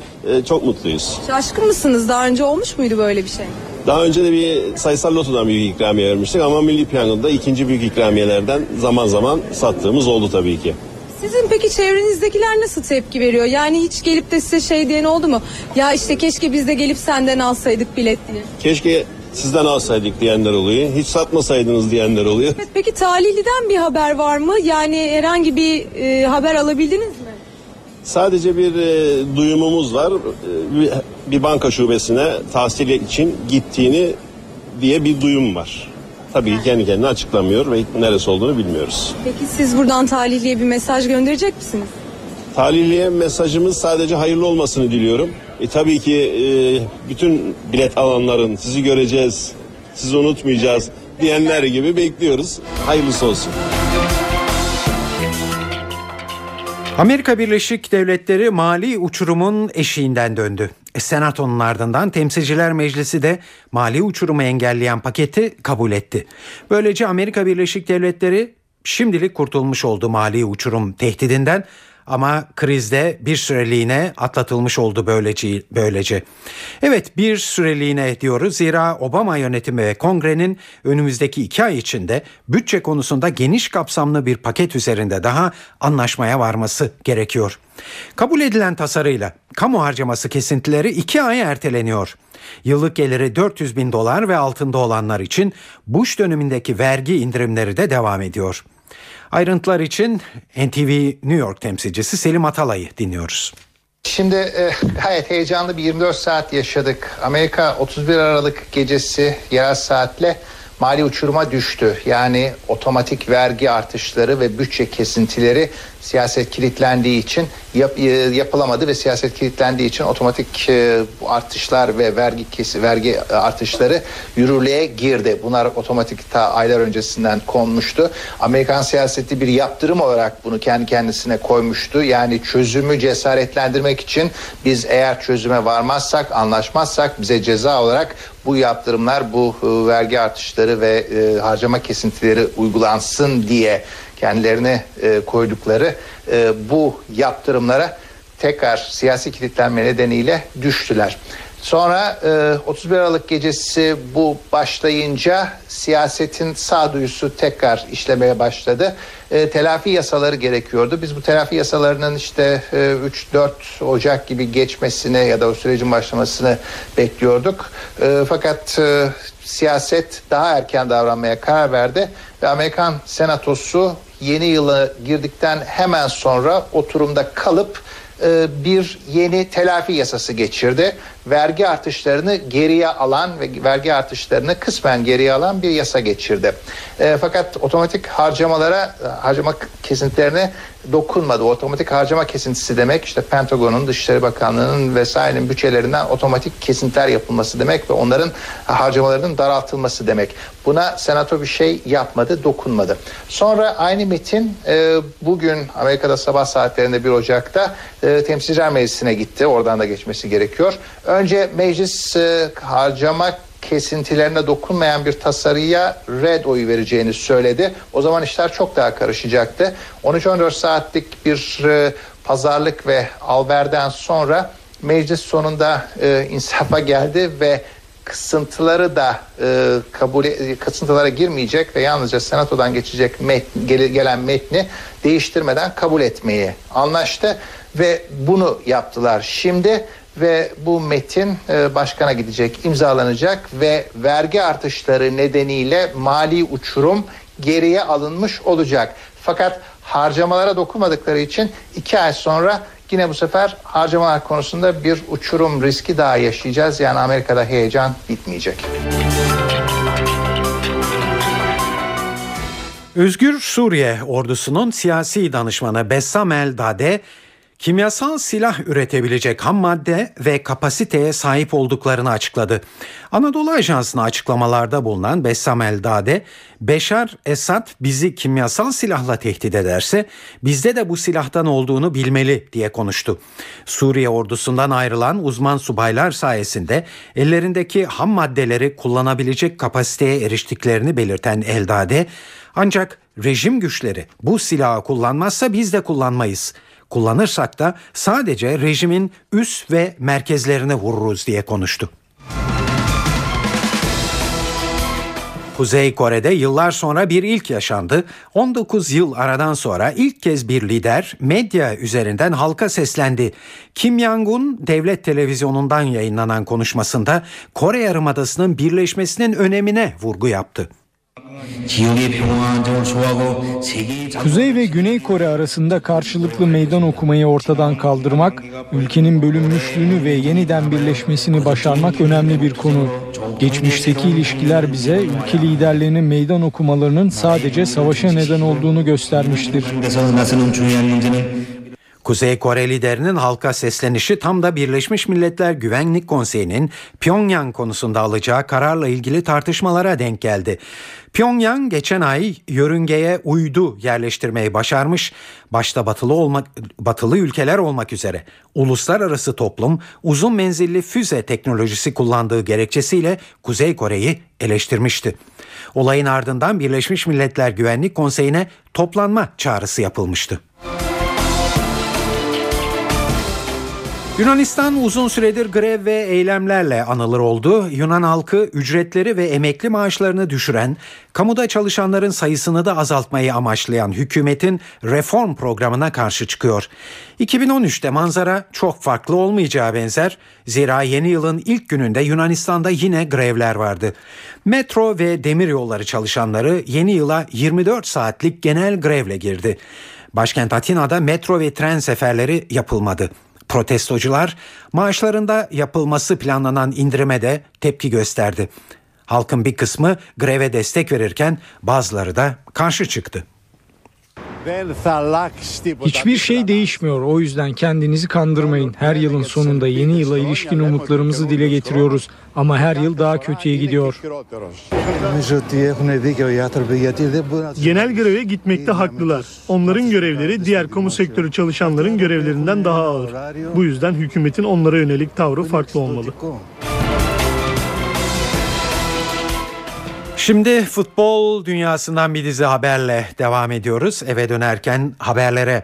Çok mutluyuz. Şaşkın mısınız? Daha önce olmuş muydu böyle bir şey? Daha önce de bir sayısal lotodan büyük ikramiye vermiştik ama Milli Piyango'da ikinci büyük ikramiyelerden zaman zaman sattığımız oldu tabii ki. Sizin peki çevrenizdekiler nasıl tepki veriyor? Yani hiç gelip de size şey diyen oldu mu? Ya işte keşke biz de gelip senden alsaydık biletini. Keşke sizden alsaydık diyenler oluyor. Hiç satmasaydınız diyenler oluyor. Evet, peki talihliden bir haber var mı? Yani herhangi bir haber alabildiniz mi? Sadece bir duyumumuz var. Bir banka şubesine tahsil için gittiğini diye bir duyum var. Tabii ki kendi kendine açıklamıyor ve neresi olduğunu bilmiyoruz. Peki siz buradan talihliye bir mesaj gönderecek misiniz? Talihliye mesajımız sadece hayırlı olmasını diliyorum. Tabii ki bütün bilet alanların sizi göreceğiz, sizi unutmayacağız diyenler gibi bekliyoruz. Hayırlısı olsun. Amerika Birleşik Devletleri mali uçurumun eşiğinden döndü. Senatonun ardından Temsilciler Meclisi de mali uçurumu engelleyen paketi kabul etti. Böylece Amerika Birleşik Devletleri şimdilik kurtulmuş oldu mali uçurum tehdidinden. Ama krizde bir süreliğine atlatılmış oldu böylece. Evet, bir süreliğine diyoruz zira Obama yönetimi ve Kongre'nin önümüzdeki 2 ay içinde bütçe konusunda geniş kapsamlı bir paket üzerinde daha anlaşmaya varması gerekiyor. Kabul edilen tasarıyla kamu harcaması kesintileri 2 ay erteleniyor. Yıllık geliri $400.000 ve altında olanlar için Bush dönemindeki vergi indirimleri de devam ediyor. Ayrıntılar için NTV New York temsilcisi Selim Atalay'ı dinliyoruz. Şimdi gayet heyecanlı bir 24 saat yaşadık. Amerika 31 Aralık gecesi yerel saatle mali uçuruma düştü. Yani otomatik vergi artışları ve bütçe kesintileri siyaset kilitlendiği için yapılamadı ve siyaset kilitlendiği için otomatik artışlar ve vergi artışları yürürlüğe girdi. Bunlar otomatik ta aylar öncesinden konmuştu. Amerikan siyaseti bir yaptırım olarak bunu kendi kendisine koymuştu. Yani çözümü cesaretlendirmek için biz eğer çözüme varmazsak, anlaşmazsak bize ceza olarak bu yaptırımlar, bu vergi artışları ve harcama kesintileri uygulansın diye kendilerine koydukları bu yaptırımlara tekrar siyasi kilitlenme nedeniyle düştüler. Sonra 31 Aralık gecesi bu başlayınca siyasetin sağduyusu tekrar işlemeye başladı. Telafi yasaları gerekiyordu. Biz bu telafi yasalarının işte 3-4 Ocak gibi geçmesine ya da o sürecin başlamasını bekliyorduk. Fakat siyaset daha erken davranmaya karar verdi ve Amerikan Senatosu yeni yıla girdikten hemen sonra oturumda kalıp bir yeni telafi yasası geçirdi. Vergi artışlarını geriye alan ve vergi artışlarını kısmen geriye alan bir yasa geçirdi. Fakat otomatik harcama kesintilerine dokunmadı. Otomatik harcama kesintisi demek işte Pentagon'un, Dışişleri Bakanlığı'nın vesairenin bütçelerinden otomatik kesintiler yapılması demek ve onların harcamalarının daraltılması demek. Buna senato bir şey yapmadı, dokunmadı. Sonra aynı metin bugün Amerika'da sabah saatlerinde 1 Ocak'ta Temsilciler Meclisi'ne gitti. Oradan da geçmesi gerekiyor. Önce meclis harcama kesintilerine dokunmayan bir tasarıya red oyu vereceğini söyledi. O zaman işler çok daha karışacaktı. 13-14 saatlik bir pazarlık ve alverden sonra meclis sonunda insafa geldi ve kısıntıları da kısıntılara girmeyecek ve yalnızca senatodan geçecek gelen metni değiştirmeden kabul etmeyi anlaştı ve bunu yaptılar. Şimdi ve bu metin başkana gidecek, imzalanacak ve vergi artışları nedeniyle mali uçurum geriye alınmış olacak. Fakat harcamalara dokunmadıkları için 2 ay sonra yine bu sefer harcamalar konusunda bir uçurum riski daha yaşayacağız. Yani Amerika'da heyecan bitmeyecek. Özgür Suriye ordusunun siyasi danışmanı Bessam Eldade, kimyasal silah üretebilecek ham madde ve kapasiteye sahip olduklarını açıkladı. Anadolu Ajansı'na açıklamalarda bulunan Bessam Eldade, Beşar Esad bizi kimyasal silahla tehdit ederse bizde de bu silahtan olduğunu bilmeli diye konuştu. Suriye ordusundan ayrılan uzman subaylar sayesinde ellerindeki ham maddeleri kullanabilecek kapasiteye eriştiklerini belirten Eldade, ancak rejim güçleri bu silahı kullanmazsa biz de kullanmayız. Kullanırsak da sadece rejimin üs ve merkezlerine vururuz diye konuştu. Kuzey Kore'de yıllar sonra bir ilk yaşandı. 19 yıl aradan sonra ilk kez bir lider medya üzerinden halka seslendi. Kim Yangun devlet televizyonundan yayınlanan konuşmasında Kore Yarımadası'nın birleşmesinin önemine vurgu yaptı. Kuzey ve Güney Kore arasında karşılıklı meydan okumayı ortadan kaldırmak, ülkenin bölünmüşlüğünü ve yeniden birleşmesini başarmak önemli bir konu. Geçmişteki ilişkiler bize ülke liderlerinin meydan okumalarının sadece savaşa neden olduğunu göstermiştir. Kuzey Kore liderinin halka seslenişi tam da Birleşmiş Milletler Güvenlik Konseyi'nin Pyongyang konusunda alacağı kararla ilgili tartışmalara denk geldi. Pyongyang geçen ay yörüngeye uydu yerleştirmeyi başarmış. Başta batılı ülkeler olmak üzere uluslararası toplum uzun menzilli füze teknolojisi kullandığı gerekçesiyle Kuzey Kore'yi eleştirmişti. Olayın ardından Birleşmiş Milletler Güvenlik Konseyi'ne toplanma çağrısı yapılmıştı. Yunanistan uzun süredir grev ve eylemlerle anılır oldu. Yunan halkı ücretleri ve emekli maaşlarını düşüren, kamuda çalışanların sayısını da azaltmayı amaçlayan hükümetin reform programına karşı çıkıyor. 2013'te manzara çok farklı olmayacağı benzer. Zira yeni yılın ilk gününde Yunanistan'da yine grevler vardı. Metro ve demiryolları çalışanları yeni yıla 24 saatlik genel grevle girdi. Başkent Atina'da metro ve tren seferleri yapılmadı. Protestocular maaşlarında yapılması planlanan indirime de tepki gösterdi. Halkın bir kısmı greve destek verirken bazıları da karşı çıktı. Hiçbir şey değişmiyor. O yüzden kendinizi kandırmayın. Her yılın sonunda yeni yıla ilişkin umutlarımızı dile getiriyoruz. Ama her yıl daha kötüye gidiyor. Genel greve gitmekte haklılar. Onların görevleri diğer kamu sektörü çalışanların görevlerinden daha ağır. Bu yüzden hükümetin onlara yönelik tavrı farklı olmalı. Şimdi futbol dünyasından bir dizi haberle devam ediyoruz. Eve dönerken haberlere.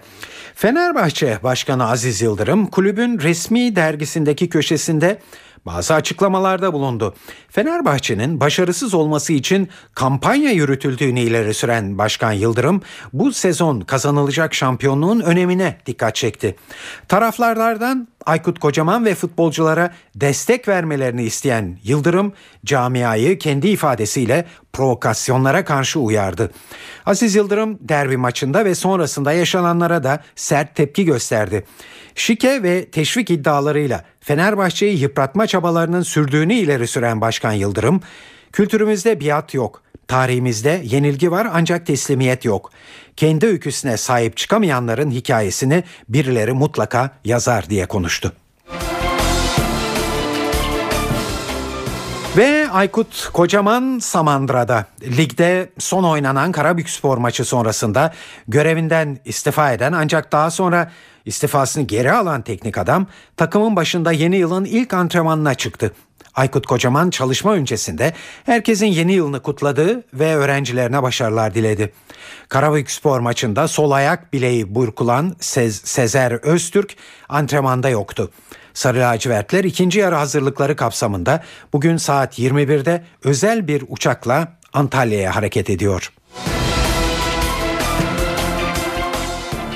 Fenerbahçe Başkanı Aziz Yıldırım kulübün resmi dergisindeki köşesinde bazı açıklamalarda bulundu. Fenerbahçe'nin başarısız olması için kampanya yürütüldüğünü ileri süren Başkan Yıldırım, bu sezon kazanılacak şampiyonluğun önemine dikkat çekti. Taraftarlardan Aykut Kocaman ve futbolculara destek vermelerini isteyen Yıldırım, camiayı kendi ifadesiyle provokasyonlara karşı uyardı. Aziz Yıldırım derbi maçında ve sonrasında yaşananlara da sert tepki gösterdi. Şike ve teşvik iddialarıyla Fenerbahçe'yi yıpratma çabalarının sürdüğünü ileri süren Başkan Yıldırım, "Kültürümüzde biat yok, tarihimizde yenilgi var ancak teslimiyet yok. Kendi öyküsüne sahip çıkamayanların hikayesini birileri mutlaka yazar" diye konuştu. Ve Aykut Kocaman Samandıra'da. Ligde son oynanan Karabükspor maçı sonrasında görevinden istifa eden ancak daha sonra istifasını geri alan teknik adam takımın başında yeni yılın ilk antrenmanına çıktı. Aykut Kocaman çalışma öncesinde herkesin yeni yılını kutladı ve öğrencilerine başarılar diledi. Karabükspor maçında sol ayak bileği burkulan Sezer Öztürk antrenmanda yoktu. Sarı lacivertler ikinci yarı hazırlıkları kapsamında bugün saat 21'de özel bir uçakla Antalya'ya hareket ediyor.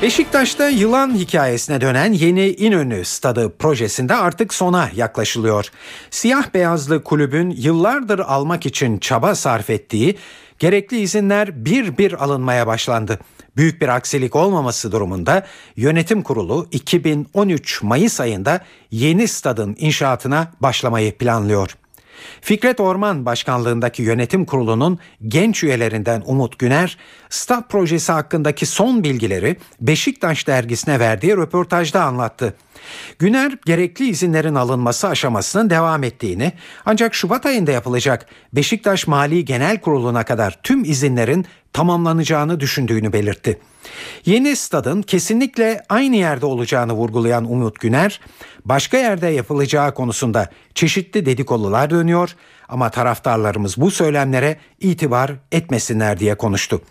Beşiktaş'ta yılan hikayesine dönen yeni İnönü Stadı projesinde artık sona yaklaşılıyor. Siyah beyazlı kulübün yıllardır almak için çaba sarf ettiği gerekli izinler bir bir alınmaya başlandı. Büyük bir aksilik olmaması durumunda yönetim kurulu 2013 Mayıs ayında yeni stadın inşaatına başlamayı planlıyor. Fikret Orman başkanlığındaki yönetim kurulunun genç üyelerinden Umut Güner, stat projesi hakkındaki son bilgileri Beşiktaş dergisine verdiği röportajda anlattı. Güner, gerekli izinlerin alınması aşamasının devam ettiğini, ancak Şubat ayında yapılacak Beşiktaş Mali Genel Kurulu'na kadar tüm izinlerin tamamlanacağını düşündüğünü belirtti. Yeni stadın kesinlikle aynı yerde olacağını vurgulayan Umut Güner, başka yerde yapılacağı konusunda çeşitli dedikodular dönüyor ama taraftarlarımız bu söylemlere itibar etmesinler diye konuştu.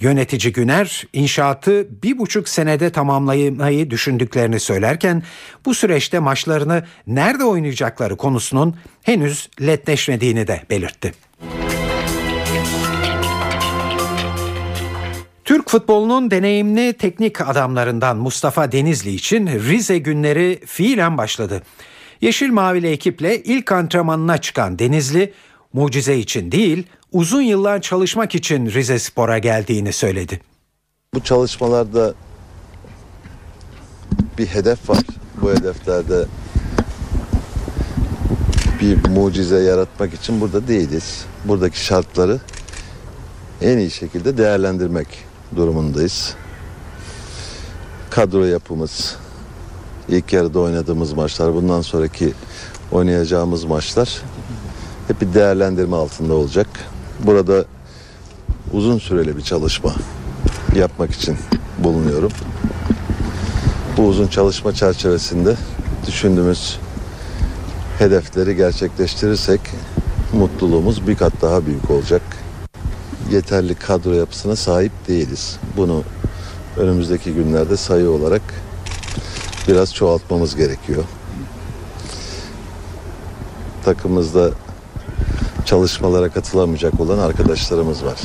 Yönetici Güner, inşaatı 1,5 senede tamamlamayı düşündüklerini söylerken bu süreçte maçlarını nerede oynayacakları konusunun henüz netleşmediğini de belirtti. Türk futbolunun deneyimli teknik adamlarından Mustafa Denizli için Rize günleri fiilen başladı. Yeşil Mavili ekiple ilk antrenmanına çıkan Denizli, mucize için değil, uzun yıllar çalışmak için Rizespor'a geldiğini söyledi. Bu çalışmalarda bir hedef var. Bu hedeflerde bir mucize yaratmak için burada değiliz. Buradaki şartları en iyi şekilde değerlendirmek durumundayız. Kadro yapımız, ilk yarıda oynadığımız maçlar, bundan sonraki oynayacağımız maçlar hep bir değerlendirme altında olacak. Burada uzun süreli bir çalışma yapmak için bulunuyorum. Bu uzun çalışma çerçevesinde düşündüğümüz hedefleri gerçekleştirirsek mutluluğumuz bir kat daha büyük olacak. Yeterli kadro yapısına sahip değiliz. Bunu önümüzdeki günlerde sayı olarak biraz çoğaltmamız gerekiyor. Takımımızda çalışmalara katılamayacak olan arkadaşlarımız var.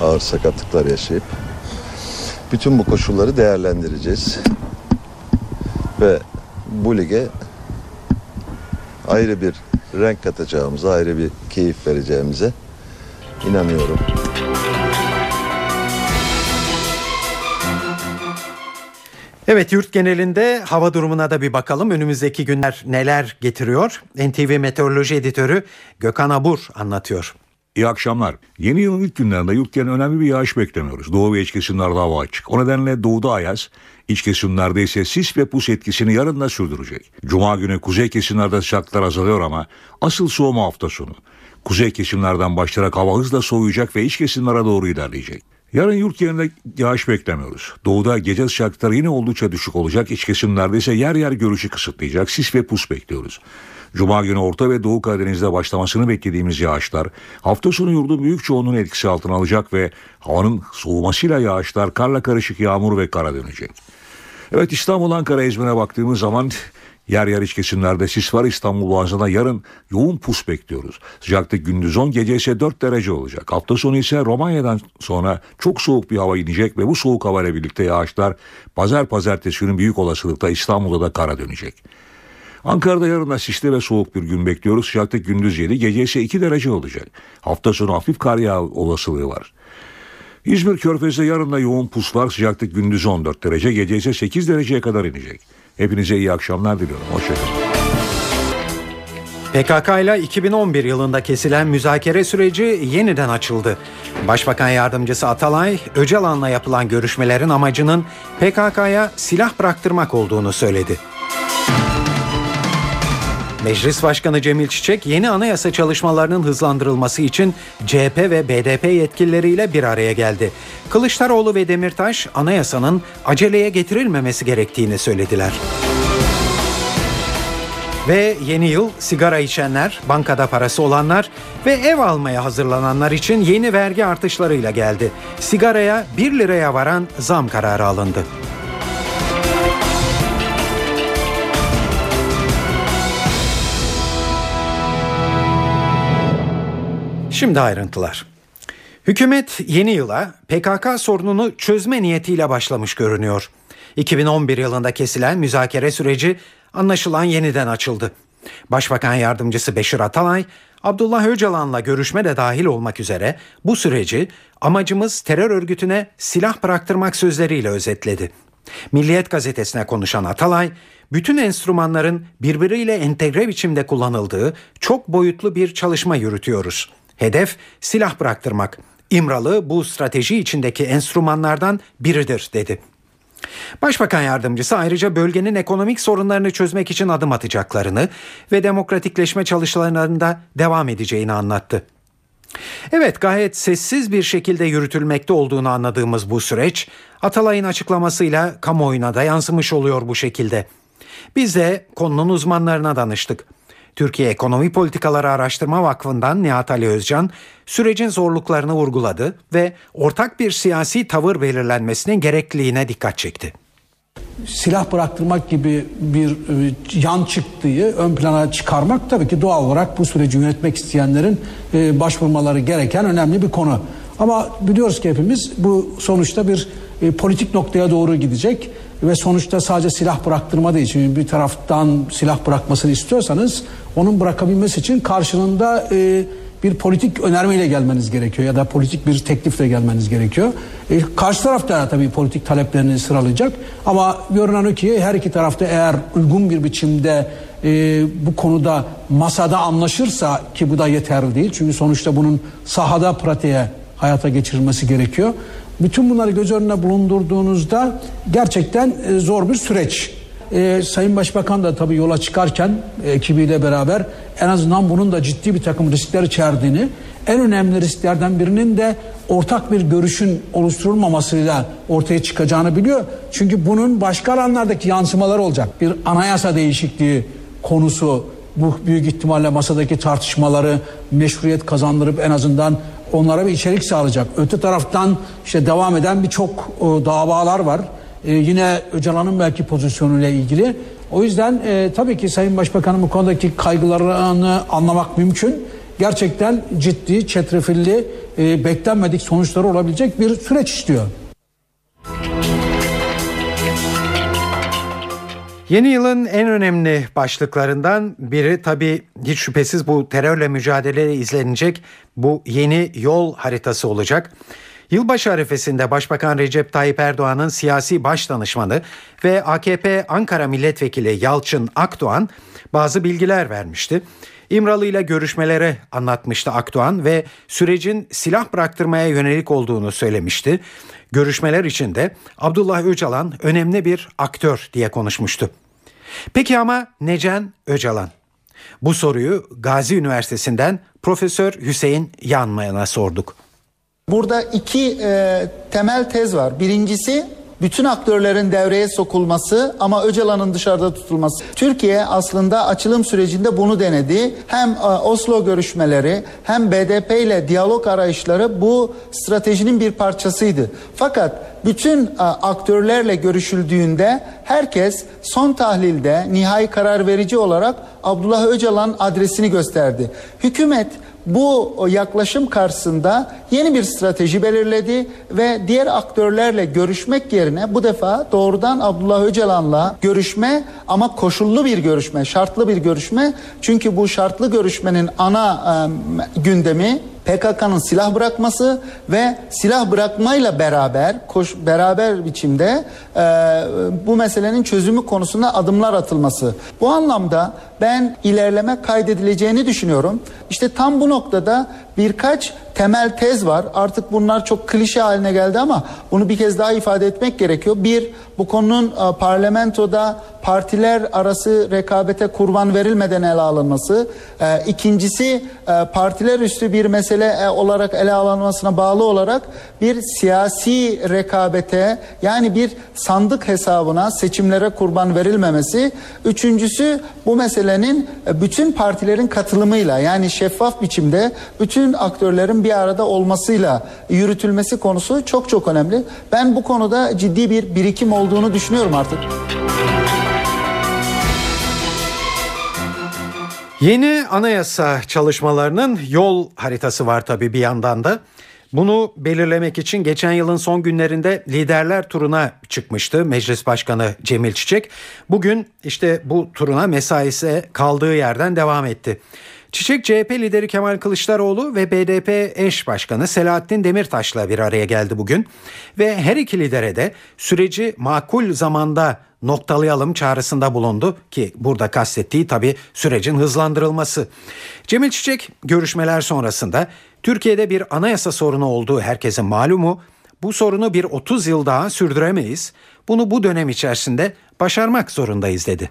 Ağır sakatlıklar yaşayıp. Bütün bu koşulları değerlendireceğiz. Ve bu lige ayrı bir renk katacağımıza, ayrı bir keyif vereceğimize inanıyorum. Evet, yurt genelinde hava durumuna da bir bakalım. Önümüzdeki günler neler getiriyor? NTV Meteoroloji Editörü Gökhan Abur anlatıyor. İyi akşamlar. Yeni yılın ilk günlerinde yurt genelinde önemli bir yağış beklemiyoruz. Doğu ve iç kesimlerde hava açık. O nedenle doğuda ayaz, iç kesimlerde ise sis ve pus etkisini yarın da sürdürecek. Cuma günü kuzey kesimlerde sıcaklıklar azalıyor ama asıl soğuma hafta sonu. Kuzey kesimlerden başlayarak hava hızla soğuyacak ve iç kesimlere doğru ilerleyecek. Yarın yurt genelinde yağış beklemiyoruz. Doğuda gece sıcaklıkları yine oldukça düşük olacak. İç kesimlerde ise yer yer görüşü kısıtlayacak sis ve pus bekliyoruz. Cuma günü Orta ve Doğu Karadeniz'de başlamasını beklediğimiz yağışlar hafta sonu yurdun büyük çoğunluğunu etkisi altına alacak ve havanın soğumasıyla yağışlar karla karışık yağmur ve kara dönecek. Evet, İstanbul, Ankara, İzmir'e baktığımız zaman Yer yer iç kesimlerde sis var. İstanbul Boğazı'na yarın yoğun pus bekliyoruz. Sıcaklık gündüz 10, gece ise 4 derece olacak. Hafta sonu ise Romanya'dan sonra çok soğuk bir hava inecek ve bu soğuk havayla birlikte yağışlar pazartesi günü büyük olasılıkla İstanbul'da da kara dönecek. Ankara'da yarın da sisli ve soğuk bir gün bekliyoruz. Sıcaklık gündüz 7, gece ise 2 derece olacak. Hafta sonu hafif kar yağ olasılığı var. İzmir Körfezi'de yarın da yoğun pus var. Sıcaklık gündüz 14 derece, gece ise 8 dereceye kadar inecek. Hepinize iyi akşamlar diliyorum. Hoşçakalın. PKK ile 2011 yılında kesilen müzakere süreci yeniden açıldı. Başbakan Yardımcısı Atalay, Öcalan'la yapılan görüşmelerin amacının PKK'ya silah bıraktırmak olduğunu söyledi. Meclis Başkanı Cemil Çiçek, yeni anayasa çalışmalarının hızlandırılması için CHP ve BDP yetkilileriyle bir araya geldi. Kılıçdaroğlu ve Demirtaş, anayasanın aceleye getirilmemesi gerektiğini söylediler. Ve yeni yıl, sigara içenler, bankada parası olanlar ve ev almaya hazırlananlar için yeni vergi artışlarıyla geldi. Sigaraya 1 liraya varan zam kararı alındı. Şimdi ayrıntılar. Hükümet yeni yıla PKK sorununu çözme niyetiyle başlamış görünüyor. 2011 yılında kesilen müzakere süreci anlaşılan yeniden açıldı. Başbakan Yardımcısı Beşir Atalay, Abdullah Öcalan'la görüşme de dahil olmak üzere bu süreci amacımız terör örgütüne silah bıraktırmak sözleriyle özetledi. Milliyet gazetesine konuşan Atalay, bütün enstrümanların birbiriyle entegre biçimde kullanıldığı çok boyutlu bir çalışma yürütüyoruz. Hedef silah bıraktırmak. İmralı bu strateji içindeki enstrümanlardan biridir dedi. Başbakan Yardımcısı ayrıca bölgenin ekonomik sorunlarını çözmek için adım atacaklarını ve demokratikleşme çalışmalarında devam edeceğini anlattı. Evet, gayet sessiz bir şekilde yürütülmekte olduğunu anladığımız bu süreç Atalay'ın açıklamasıyla kamuoyuna da yansımış oluyor bu şekilde. Biz de konunun uzmanlarına danıştık. Türkiye Ekonomi Politikaları Araştırma Vakfı'ndan Nihat Ali Özcan sürecin zorluklarını vurguladı ve ortak bir siyasi tavır belirlenmesinin gerekliliğine dikkat çekti. Silah bıraktırmak gibi bir yan çıktığı ön plana çıkarmak tabii ki doğal olarak bu süreci yönetmek isteyenlerin başvurmaları gereken önemli bir konu. Ama biliyoruz ki hepimiz bu sonuçta bir politik noktaya doğru gidecek ve sonuçta sadece silah bıraktırmadığı için bir taraftan silah bırakmasını istiyorsanız onun bırakabilmesi için karşılığında bir politik önermeyle gelmeniz gerekiyor ya da politik bir teklifle gelmeniz gerekiyor. Karşı taraf da tabii politik taleplerini sıralayacak ama görünen o ki her iki tarafta eğer uygun bir biçimde bu konuda masada anlaşırsa ki bu da yeterli değil çünkü sonuçta bunun sahada pratiğe hayata geçirilmesi gerekiyor. Bütün bunları göz önüne bulundurduğunuzda gerçekten zor bir süreç. Sayın Başbakan da tabii yola çıkarken ekibiyle beraber en azından bunun da ciddi bir takım riskler içerdiğini, en önemli risklerden birinin de ortak bir görüşün oluşturulmamasıyla ortaya çıkacağını biliyor. Çünkü bunun başka alanlardaki yansımaları olacak. Bir anayasa değişikliği konusu bu büyük ihtimalle masadaki tartışmaları meşruiyet kazandırıp en azından onlara bir içerik sağlayacak. Öte taraftan işte devam eden birçok davalar var. Yine Öcalan'ın belki pozisyonuyla ilgili. O yüzden tabii ki Sayın Başbakan'ın bu konudaki kaygılarını anlamak mümkün. Gerçekten ciddi, çetrefilli, beklenmedik sonuçları olabilecek bir süreç istiyor. Yeni yılın en önemli başlıklarından biri tabii hiç şüphesiz bu terörle mücadeleye izlenecek bu yeni yol haritası olacak. Yılbaşı arifesinde Başbakan Recep Tayyip Erdoğan'ın siyasi başdanışmanı ve AKP Ankara Milletvekili Yalçın Akdoğan bazı bilgiler vermişti. İmralı ile görüşmeleri anlatmıştı Akdoğan ve sürecin silah bıraktırmaya yönelik olduğunu söylemişti. Görüşmeler içinde Abdullah Öcalan önemli bir aktör diye konuşmuştu. Peki ama neden Öcalan? Bu soruyu Gazi Üniversitesi'nden Profesör Hüseyin Yanmayan'a sorduk. Burada iki temel tez var. Birincisi bütün aktörlerin devreye sokulması ama Öcalan'ın dışarıda tutulması. Türkiye aslında açılım sürecinde bunu denedi. Hem Oslo görüşmeleri hem BDP ile diyalog arayışları bu stratejinin bir parçasıydı. Fakat bütün aktörlerle görüşüldüğünde herkes son tahlilde nihai karar verici olarak Abdullah Öcalan adresini gösterdi. Hükümet bu yaklaşım karşısında yeni bir strateji belirledi ve diğer aktörlerle görüşmek yerine bu defa doğrudan Abdullah Öcalan'la görüşme, ama koşullu bir görüşme, şartlı bir görüşme. Çünkü bu şartlı görüşmenin ana gündemi PKK'nın silah bırakması ve silah bırakmayla beraber biçimde bu meselenin çözümü konusunda adımlar atılması. Bu anlamda ben ilerleme kaydedileceğini düşünüyorum. İşte tam bu noktada birkaç temel tez var. Artık bunlar çok klişe haline geldi ama bunu bir kez daha ifade etmek gerekiyor. Bir, bu konunun parlamentoda partiler arası rekabete kurban verilmeden ele alınması. İkincisi, partiler üstü bir mesele olarak ele alınmasına bağlı olarak bir siyasi rekabete, yani bir sandık hesabına, seçimlere kurban verilmemesi. Üçüncüsü, bu meselenin bütün partilerin katılımıyla, yani şeffaf biçimde bütün aktörlerin bir arada olmasıyla yürütülmesi konusu çok çok önemli. Ben bu konuda ciddi bir birikim olduğunu düşünüyorum artık. Yeni anayasa çalışmalarının yol haritası var tabii bir yandan da. Bunu belirlemek için geçen yılın son günlerinde liderler turuna çıkmıştı Meclis Başkanı Cemil Çiçek. Bugün işte bu turuna mesaisi kaldığı yerden devam etti. Çiçek, CHP lideri Kemal Kılıçdaroğlu ve BDP eş başkanı Selahattin Demirtaş'la bir araya geldi bugün. Ve her iki lidere de süreci makul zamanda noktalayalım çağrısında bulundu ki burada kastettiği tabii sürecin hızlandırılması. Cemil Çiçek görüşmeler sonrasında Türkiye'de bir anayasa sorunu olduğu herkesin malumu, bu sorunu bir 30 yıl daha sürdüremeyiz, bunu bu dönem içerisinde başarmak zorundayız dedi.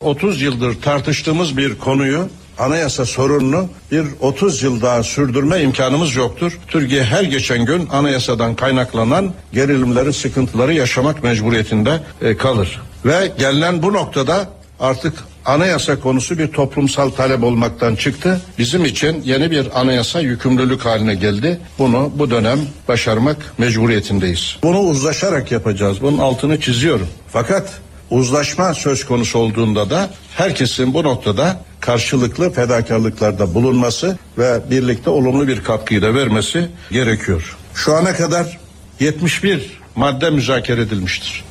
30 yıldır tartıştığımız bir konuyu, anayasa sorununu bir 30 yıl daha sürdürme imkanımız yoktur. Türkiye her geçen gün anayasadan kaynaklanan gerilimleri, sıkıntıları yaşamak mecburiyetinde kalır. Ve gelinen bu noktada artık anayasa konusu bir toplumsal talep olmaktan çıktı. Bizim için yeni bir anayasa yükümlülük haline geldi. Bunu bu dönem başarmak mecburiyetindeyiz. Bunu uzlaşarak yapacağız. Bunun altını çiziyorum. Fakat uzlaşma söz konusu olduğunda da herkesin bu noktada karşılıklı fedakarlıklarda bulunması ve birlikte olumlu bir katkıyı da vermesi gerekiyor. Şu ana kadar 71 madde müzakere edilmiştir.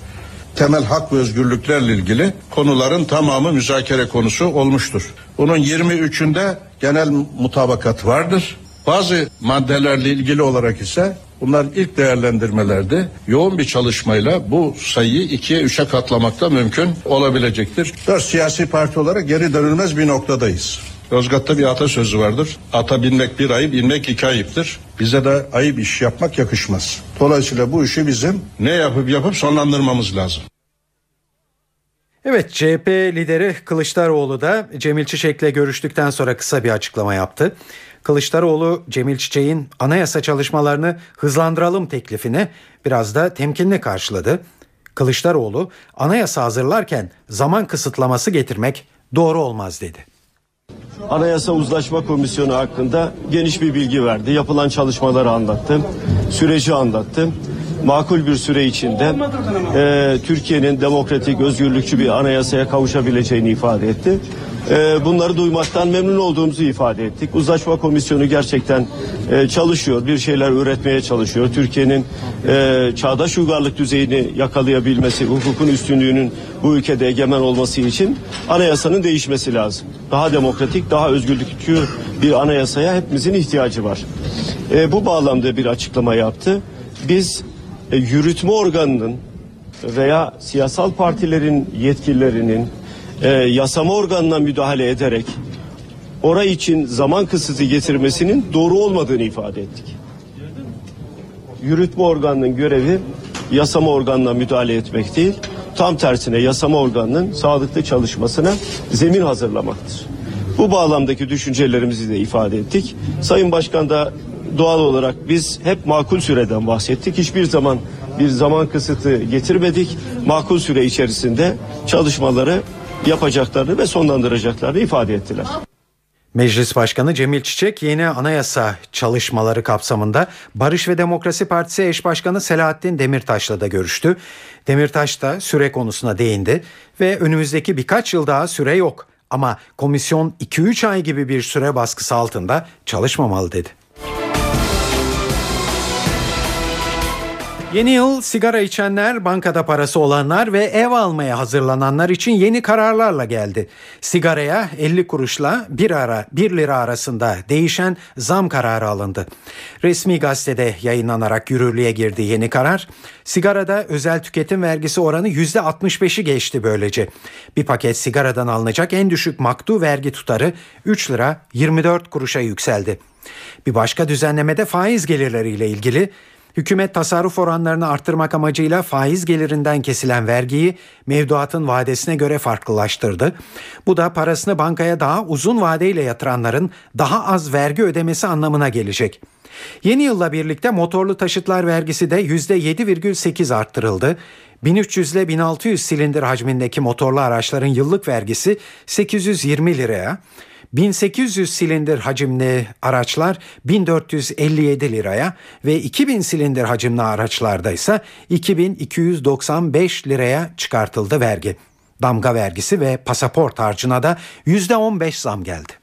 Temel hak ve özgürlüklerle ilgili konuların tamamı müzakere konusu olmuştur. Bunun 23'ünde genel mutabakat vardır. Bazı maddelerle ilgili olarak ise bunlar ilk değerlendirmelerde yoğun bir çalışmayla bu sayıyı 2'ye 3'e katlamak da mümkün olabilecektir. 4 siyasi parti olarak geri dönülmez bir noktadayız. Yozgat'ta bir atasözü vardır. Ata binmek bir ayıp, inmek 2 ayıptır. Bize de ayıp iş yapmak yakışmaz. Dolayısıyla bu işi bizim ne yapıp sonlandırmamız lazım. Evet, CHP lideri Kılıçdaroğlu da Cemil Çiçek'le görüştükten sonra kısa bir açıklama yaptı. Kılıçdaroğlu, Cemil Çiçek'in anayasa çalışmalarını hızlandıralım teklifini biraz da temkinle karşıladı. Kılıçdaroğlu, anayasa hazırlarken zaman kısıtlaması getirmek doğru olmaz dedi. Anayasa Uzlaşma Komisyonu hakkında geniş bir bilgi verdi. Yapılan çalışmaları anlattı, süreci anlattı. Makul bir süre içinde Türkiye'nin demokratik, özgürlükçü bir anayasaya kavuşabileceğini ifade etti. Bunları duymaktan memnun olduğumuzu ifade ettik. Uzlaşma Komisyonu gerçekten çalışıyor, bir şeyler üretmeye çalışıyor. Türkiye'nin çağdaş uygarlık düzeyini yakalayabilmesi, hukukun üstünlüğünün bu ülkede egemen olması için anayasanın değişmesi lazım. Daha demokratik, daha özgürlükçü bir anayasaya hepimizin ihtiyacı var. Bu bağlamda bir açıklama yaptı. Biz yürütme organının veya siyasal partilerin yetkililerinin yasama organına müdahale ederek orayı için zaman kısıtı getirmesinin doğru olmadığını ifade ettik. Yürütme organının görevi yasama organına müdahale etmek değil, tam tersine yasama organının sağlıklı çalışmasına zemin hazırlamaktır. Bu bağlamdaki düşüncelerimizi de ifade ettik. Sayın Başkan da doğal olarak biz hep makul süreden bahsettik. Hiçbir zaman bir zaman kısıtı getirmedik. Makul süre içerisinde çalışmaları yapacaklarını ve sonlandıracaklarını ifade ettiler. Meclis Başkanı Cemil Çiçek yeni anayasa çalışmaları kapsamında Barış ve Demokrasi Partisi eş başkanı Selahattin Demirtaş'la da görüştü. Demirtaş da süre konusuna değindi ve önümüzdeki birkaç yıl daha süre yok ama komisyon 2-3 ay gibi bir süre baskısı altında çalışmamalı dedi. Yeni yıl sigara içenler, bankada parası olanlar ve ev almaya hazırlananlar için yeni kararlarla geldi. Sigaraya 50 kuruşla 1 lira arasında değişen zam kararı alındı. Resmi gazetede yayınlanarak yürürlüğe girdi yeni karar. Sigarada özel tüketim vergisi oranı %65'i geçti böylece. Bir paket sigaradan alınacak en düşük maktu vergi tutarı 3 lira 24 kuruşa yükseldi. Bir başka düzenlemede faiz gelirleriyle ilgili hükümet tasarruf oranlarını artırmak amacıyla faiz gelirinden kesilen vergiyi mevduatın vadesine göre farklılaştırdı. Bu da parasını bankaya daha uzun vadeyle yatıranların daha az vergi ödemesi anlamına gelecek. Yeni yılla birlikte motorlu taşıtlar vergisi de %7,8 arttırıldı. 1300 ile 1600 silindir hacmindeki motorlu araçların yıllık vergisi 820 liraya, 1800 silindir hacimli araçlar 1457 liraya ve 2000 silindir hacimli araçlarda ise 2295 liraya çıkartıldı vergi. Damga vergisi ve pasaport harcına da %15 zam geldi.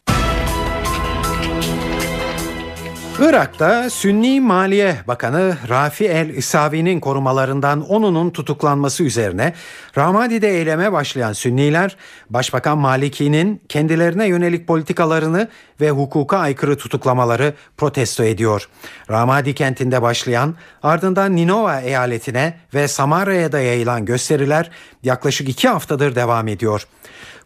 Irak'ta Sünni Maliye Bakanı Rafi el-İsavi'nin korumalarından 10'unun tutuklanması üzerine Ramadi'de eyleme başlayan Sünniler, Başbakan Maliki'nin kendilerine yönelik politikalarını ve hukuka aykırı tutuklamaları protesto ediyor. Ramadi kentinde başlayan, ardından Ninova eyaletine ve Samara'ya da yayılan gösteriler yaklaşık 2 haftadır devam ediyor.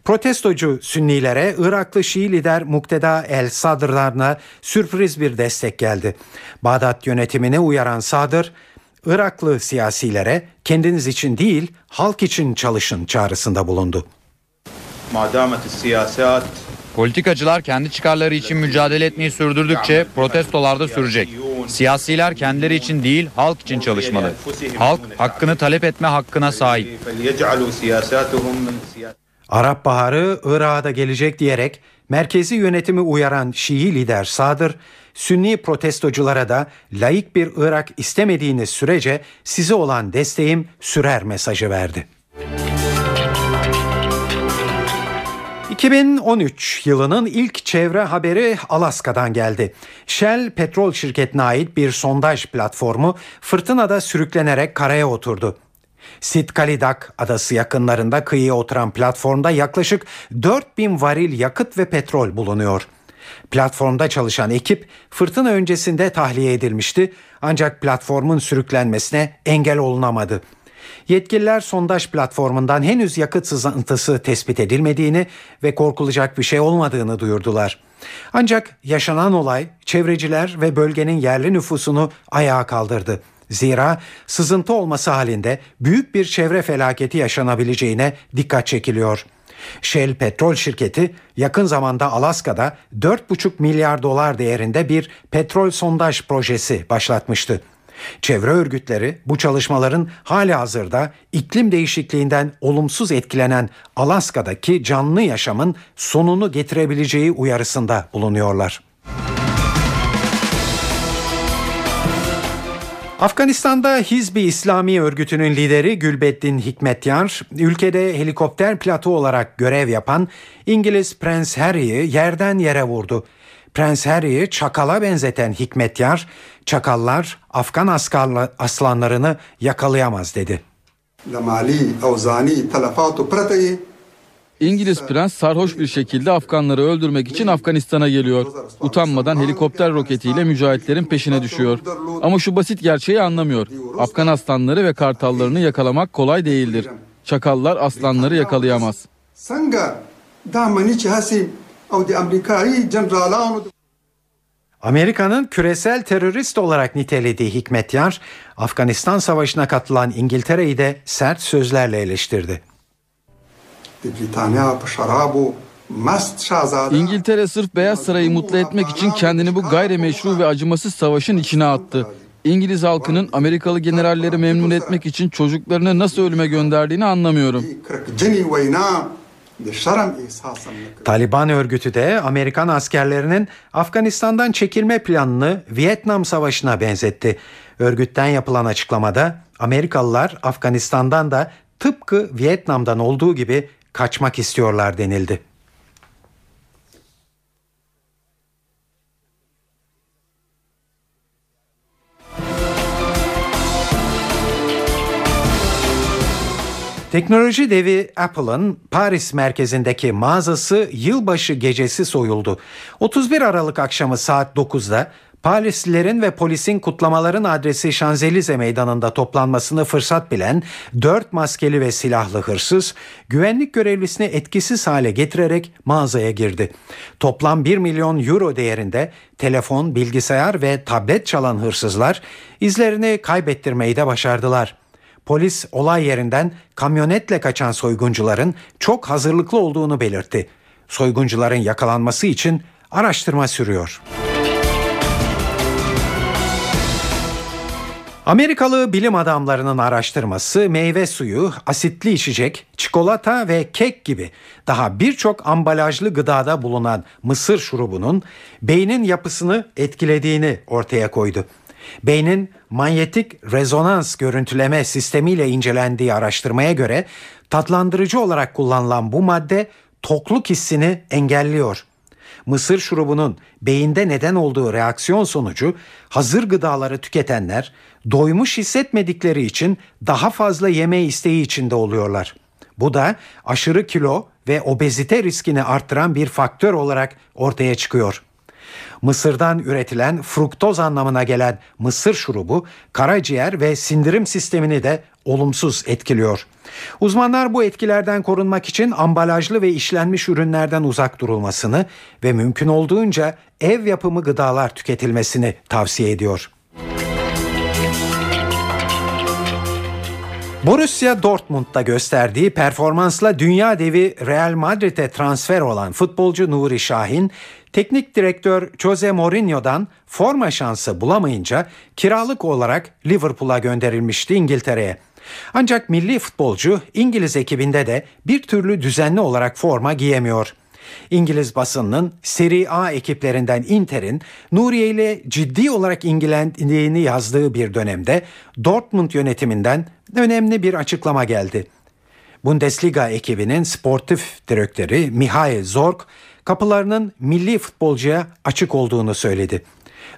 Protestocu Sünnilere Iraklı Şii lider Mukteda el-Sadr'dan sürpriz bir destek geldi. Bağdat yönetimini uyaran Sadr, Iraklı siyasilere kendiniz için değil halk için çalışın çağrısında bulundu. Politikacılar kendi çıkarları için mücadele etmeyi sürdürdükçe protestolar da sürecek. Siyasiler kendileri için değil halk için çalışmalı. Halk hakkını talep etme hakkına sahip. Arap Baharı Irak'a da gelecek diyerek merkezi yönetimi uyaran Şii lider Sadr, Sünni protestoculara da laik bir Irak istemediğiniz sürece size olan desteğim sürer mesajı verdi. 2013 yılının ilk çevre haberi Alaska'dan geldi. Shell petrol şirketine ait bir sondaj platformu fırtınada sürüklenerek karaya oturdu. Sitkalidak adası yakınlarında kıyıya oturan platformda yaklaşık 4000 varil yakıt ve petrol bulunuyor. Platformda çalışan ekip fırtına öncesinde tahliye edilmişti ancak platformun sürüklenmesine engel olunamadı. Yetkililer sondaj platformundan henüz yakıt sızıntısı tespit edilmediğini ve korkulacak bir şey olmadığını duyurdular. Ancak yaşanan olay çevreciler ve bölgenin yerli nüfusunu ayağa kaldırdı. Zira sızıntı olması halinde büyük bir çevre felaketi yaşanabileceğine dikkat çekiliyor. Shell petrol şirketi yakın zamanda Alaska'da 4,5 milyar dolar değerinde bir petrol sondaj projesi başlatmıştı. Çevre örgütleri bu çalışmaların halihazırda iklim değişikliğinden olumsuz etkilenen Alaska'daki canlı yaşamın sonunu getirebileceği uyarısında bulunuyorlar. Afganistan'da Hizb-i İslami örgütünün lideri Gülbeddin Hikmetyar, ülkede helikopter pilotu olarak görev yapan İngiliz Prens Harry'i yerden yere vurdu. Prens Harry'i çakala benzeten Hikmetyar, "Çakallar Afgan aslanlarını yakalayamaz" dedi. İngiliz prens sarhoş bir şekilde Afganları öldürmek için Afganistan'a geliyor. Utanmadan helikopter roketiyle mücahitlerin peşine düşüyor. Ama şu basit gerçeği anlamıyor. Afgan aslanları ve kartallarını yakalamak kolay değildir. Çakallar aslanları yakalayamaz. Amerika'nın küresel terörist olarak nitelediği Hikmetyar, Afganistan Savaşı'na katılan İngiltere'yi de sert sözlerle eleştirdi. İngiltere sırf Beyaz Sarayı mutlu etmek için kendini bu gayrimeşru ve acımasız savaşın içine attı. İngiliz halkının Amerikalı generalleri memnun etmek için çocuklarını nasıl ölüme gönderdiğini anlamıyorum. Taliban örgütü de Amerikan askerlerinin Afganistan'dan çekilme planını Vietnam Savaşı'na benzetti. Örgütten yapılan açıklamada Amerikalılar Afganistan'dan da tıpkı Vietnam'dan olduğu gibi kaçmak istiyorlar denildi. Teknoloji devi Apple'ın Paris merkezindeki mağazası yılbaşı gecesi soyuldu. 31 Aralık akşamı saat 9'da Parislilerin ve polisin kutlamaların adresi Şanzelize Meydanı'nda toplanmasını fırsat bilen 4 maskeli ve silahlı hırsız güvenlik görevlisini etkisiz hale getirerek mağazaya girdi. Toplam 1 milyon euro değerinde telefon, bilgisayar ve tablet çalan hırsızlar izlerini kaybettirmeyi de başardılar. Polis olay yerinden kamyonetle kaçan soyguncuların çok hazırlıklı olduğunu belirtti. Soyguncuların yakalanması için araştırma sürüyor. Amerikalı bilim adamlarının araştırması meyve suyu, asitli içecek, çikolata ve kek gibi daha birçok ambalajlı gıdada bulunan mısır şurubunun beynin yapısını etkilediğini ortaya koydu. Beynin manyetik rezonans görüntüleme sistemiyle incelendiği araştırmaya göre tatlandırıcı olarak kullanılan bu madde tokluk hissini engelliyor. Mısır şurubunun beyinde neden olduğu reaksiyon sonucu hazır gıdaları tüketenler doymuş hissetmedikleri için daha fazla yeme isteği içinde oluyorlar. Bu da aşırı kilo ve obezite riskini arttıran bir faktör olarak ortaya çıkıyor. Mısırdan üretilen fruktoz anlamına gelen mısır şurubu karaciğer ve sindirim sistemini de olumsuz etkiliyor. Uzmanlar bu etkilerden korunmak için ambalajlı ve işlenmiş ürünlerden uzak durulmasını ve mümkün olduğunca ev yapımı gıdalar tüketilmesini tavsiye ediyor. Borussia Dortmund'da gösterdiği performansla dünya devi Real Madrid'e transfer olan futbolcu Nuri Şahin, teknik direktör Jose Mourinho'dan forma şansı bulamayınca kiralık olarak Liverpool'a gönderilmişti İngiltere'ye. Ancak milli futbolcu İngiliz ekibinde de bir türlü düzenli olarak forma giyemiyor. İngiliz basınının Serie A ekiplerinden Inter'in Nuriye ile ciddi olarak ilgilendiğini yazdığı bir dönemde Dortmund yönetiminden önemli bir açıklama geldi. Bundesliga ekibinin sportif direktörü Mihail Zorc kapılarının milli futbolcuya açık olduğunu söyledi.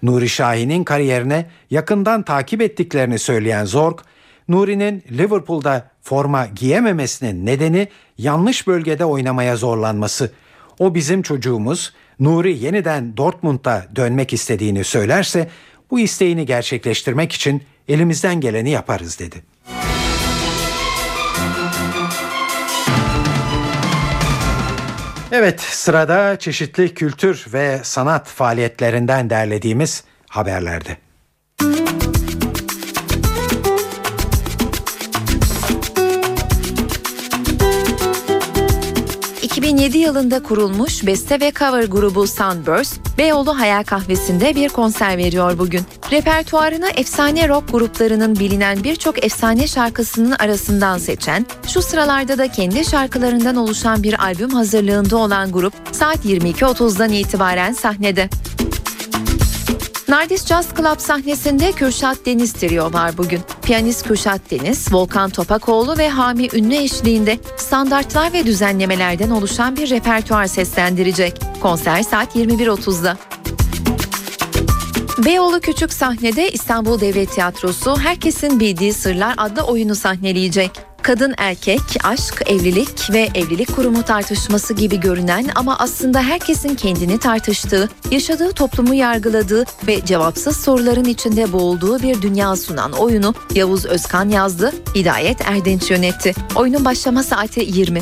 Nuri Şahin'in kariyerine yakından takip ettiklerini söyleyen Zorc, Nuri'nin Liverpool'da forma giyememesinin nedeni yanlış bölgede oynamaya zorlanması. O bizim çocuğumuz. Nuri yeniden Dortmund'a dönmek istediğini söylerse bu isteğini gerçekleştirmek için elimizden geleni yaparız dedi. Evet, sırada çeşitli kültür ve sanat faaliyetlerinden derlediğimiz haberlerde. ...2007 yılında kurulmuş beste ve cover grubu Sunburst, Beyoğlu Hayal Kahvesi'nde bir konser veriyor bugün. Repertuarına efsane rock gruplarının bilinen birçok efsane şarkısının arasından seçen, şu sıralarda da kendi şarkılarından oluşan bir albüm hazırlığında olan grup saat 22.30'dan itibaren sahnede. Nardis Jazz Club sahnesinde Kürşat Deniz trio var bugün. Piyanist Kürşat Deniz, Volkan Topakoğlu ve Hami Ünlü eşliğinde standartlar ve düzenlemelerden oluşan bir repertuar seslendirecek. Konser saat 21.30'da. Beyoğlu Küçük Sahne'de İstanbul Devlet Tiyatrosu Herkesin Bildiği Sırlar adlı oyunu sahneleyecek. Kadın erkek, aşk, evlilik ve evlilik kurumu tartışması gibi görünen ama aslında herkesin kendini tartıştığı, yaşadığı toplumu yargıladığı ve cevapsız soruların içinde boğulduğu bir dünya sunan oyunu Yavuz Özkan yazdı, Hidayet Erdinç yönetti. Oyunun başlama saati 20.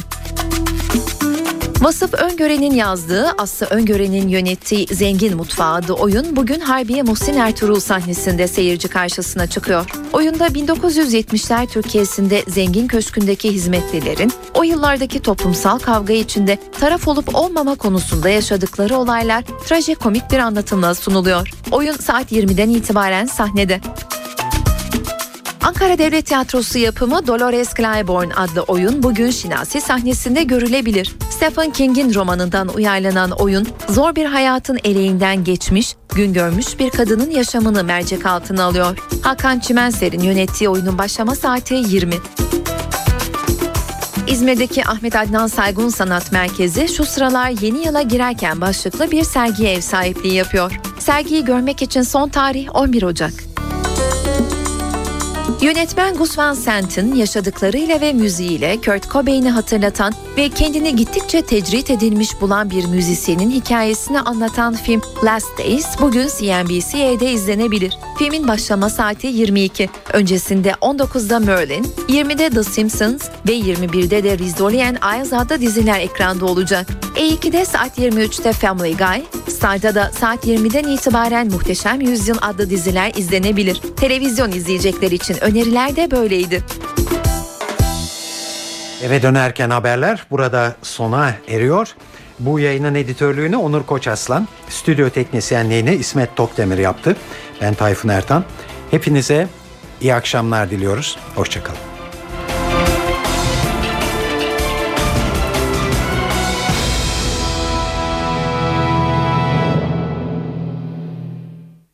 Vasıf Öngören'in yazdığı, Aslı Öngören'in yönettiği Zengin Mutfağı adlı oyun bugün Harbiye Muhsin Ertuğrul sahnesinde seyirci karşısına çıkıyor. Oyunda 1970'ler Türkiye'sinde zengin köşkündeki hizmetlilerin o yıllardaki toplumsal kavga içinde taraf olup olmama konusunda yaşadıkları olaylar trajikomik bir anlatımla sunuluyor. Oyun saat 20'den itibaren sahnede. Ankara Devlet Tiyatrosu yapımı Dolores Claiborne adlı oyun bugün Şinasi sahnesinde görülebilir. Stephen King'in romanından uyarlanan oyun, zor bir hayatın eleğinden geçmiş, gün görmüş bir kadının yaşamını mercek altına alıyor. Hakan Çimenser'in yönettiği oyunun başlama saati 20. İzmir'deki Ahmet Adnan Saygun Sanat Merkezi şu sıralar Yeni Yıla Girerken başlıklı bir sergiye ev sahipliği yapıyor. Sergiyi görmek için son tarih 11 Ocak. Yönetmen Gus Van Sant'ın yaşadıklarıyla ve müziğiyle Kurt Cobain'i hatırlatan ve kendini gittikçe tecrit edilmiş bulan bir müzisyenin hikayesini anlatan film Last Days bugün CNBC'de izlenebilir. Filmin başlama saati 22. Öncesinde 19'da Merlin, 20'de The Simpsons ve 21'de de Rizzoli and Isles adlı diziler ekranda olacak. E2'de saat 23'te Family Guy, Star'da da saat 20'den itibaren Muhteşem Yüzyıl adlı diziler izlenebilir. Televizyon izleyecekler için öneriler de böyleydi. Eve dönerken haberler burada sona eriyor. Bu yayının editörlüğünü Onur Koçaslan, stüdyo teknisyenliğini İsmet Tokdemir yaptı. Ben Tayfun Ertan. Hepinize iyi akşamlar diliyoruz. Hoşça kalın.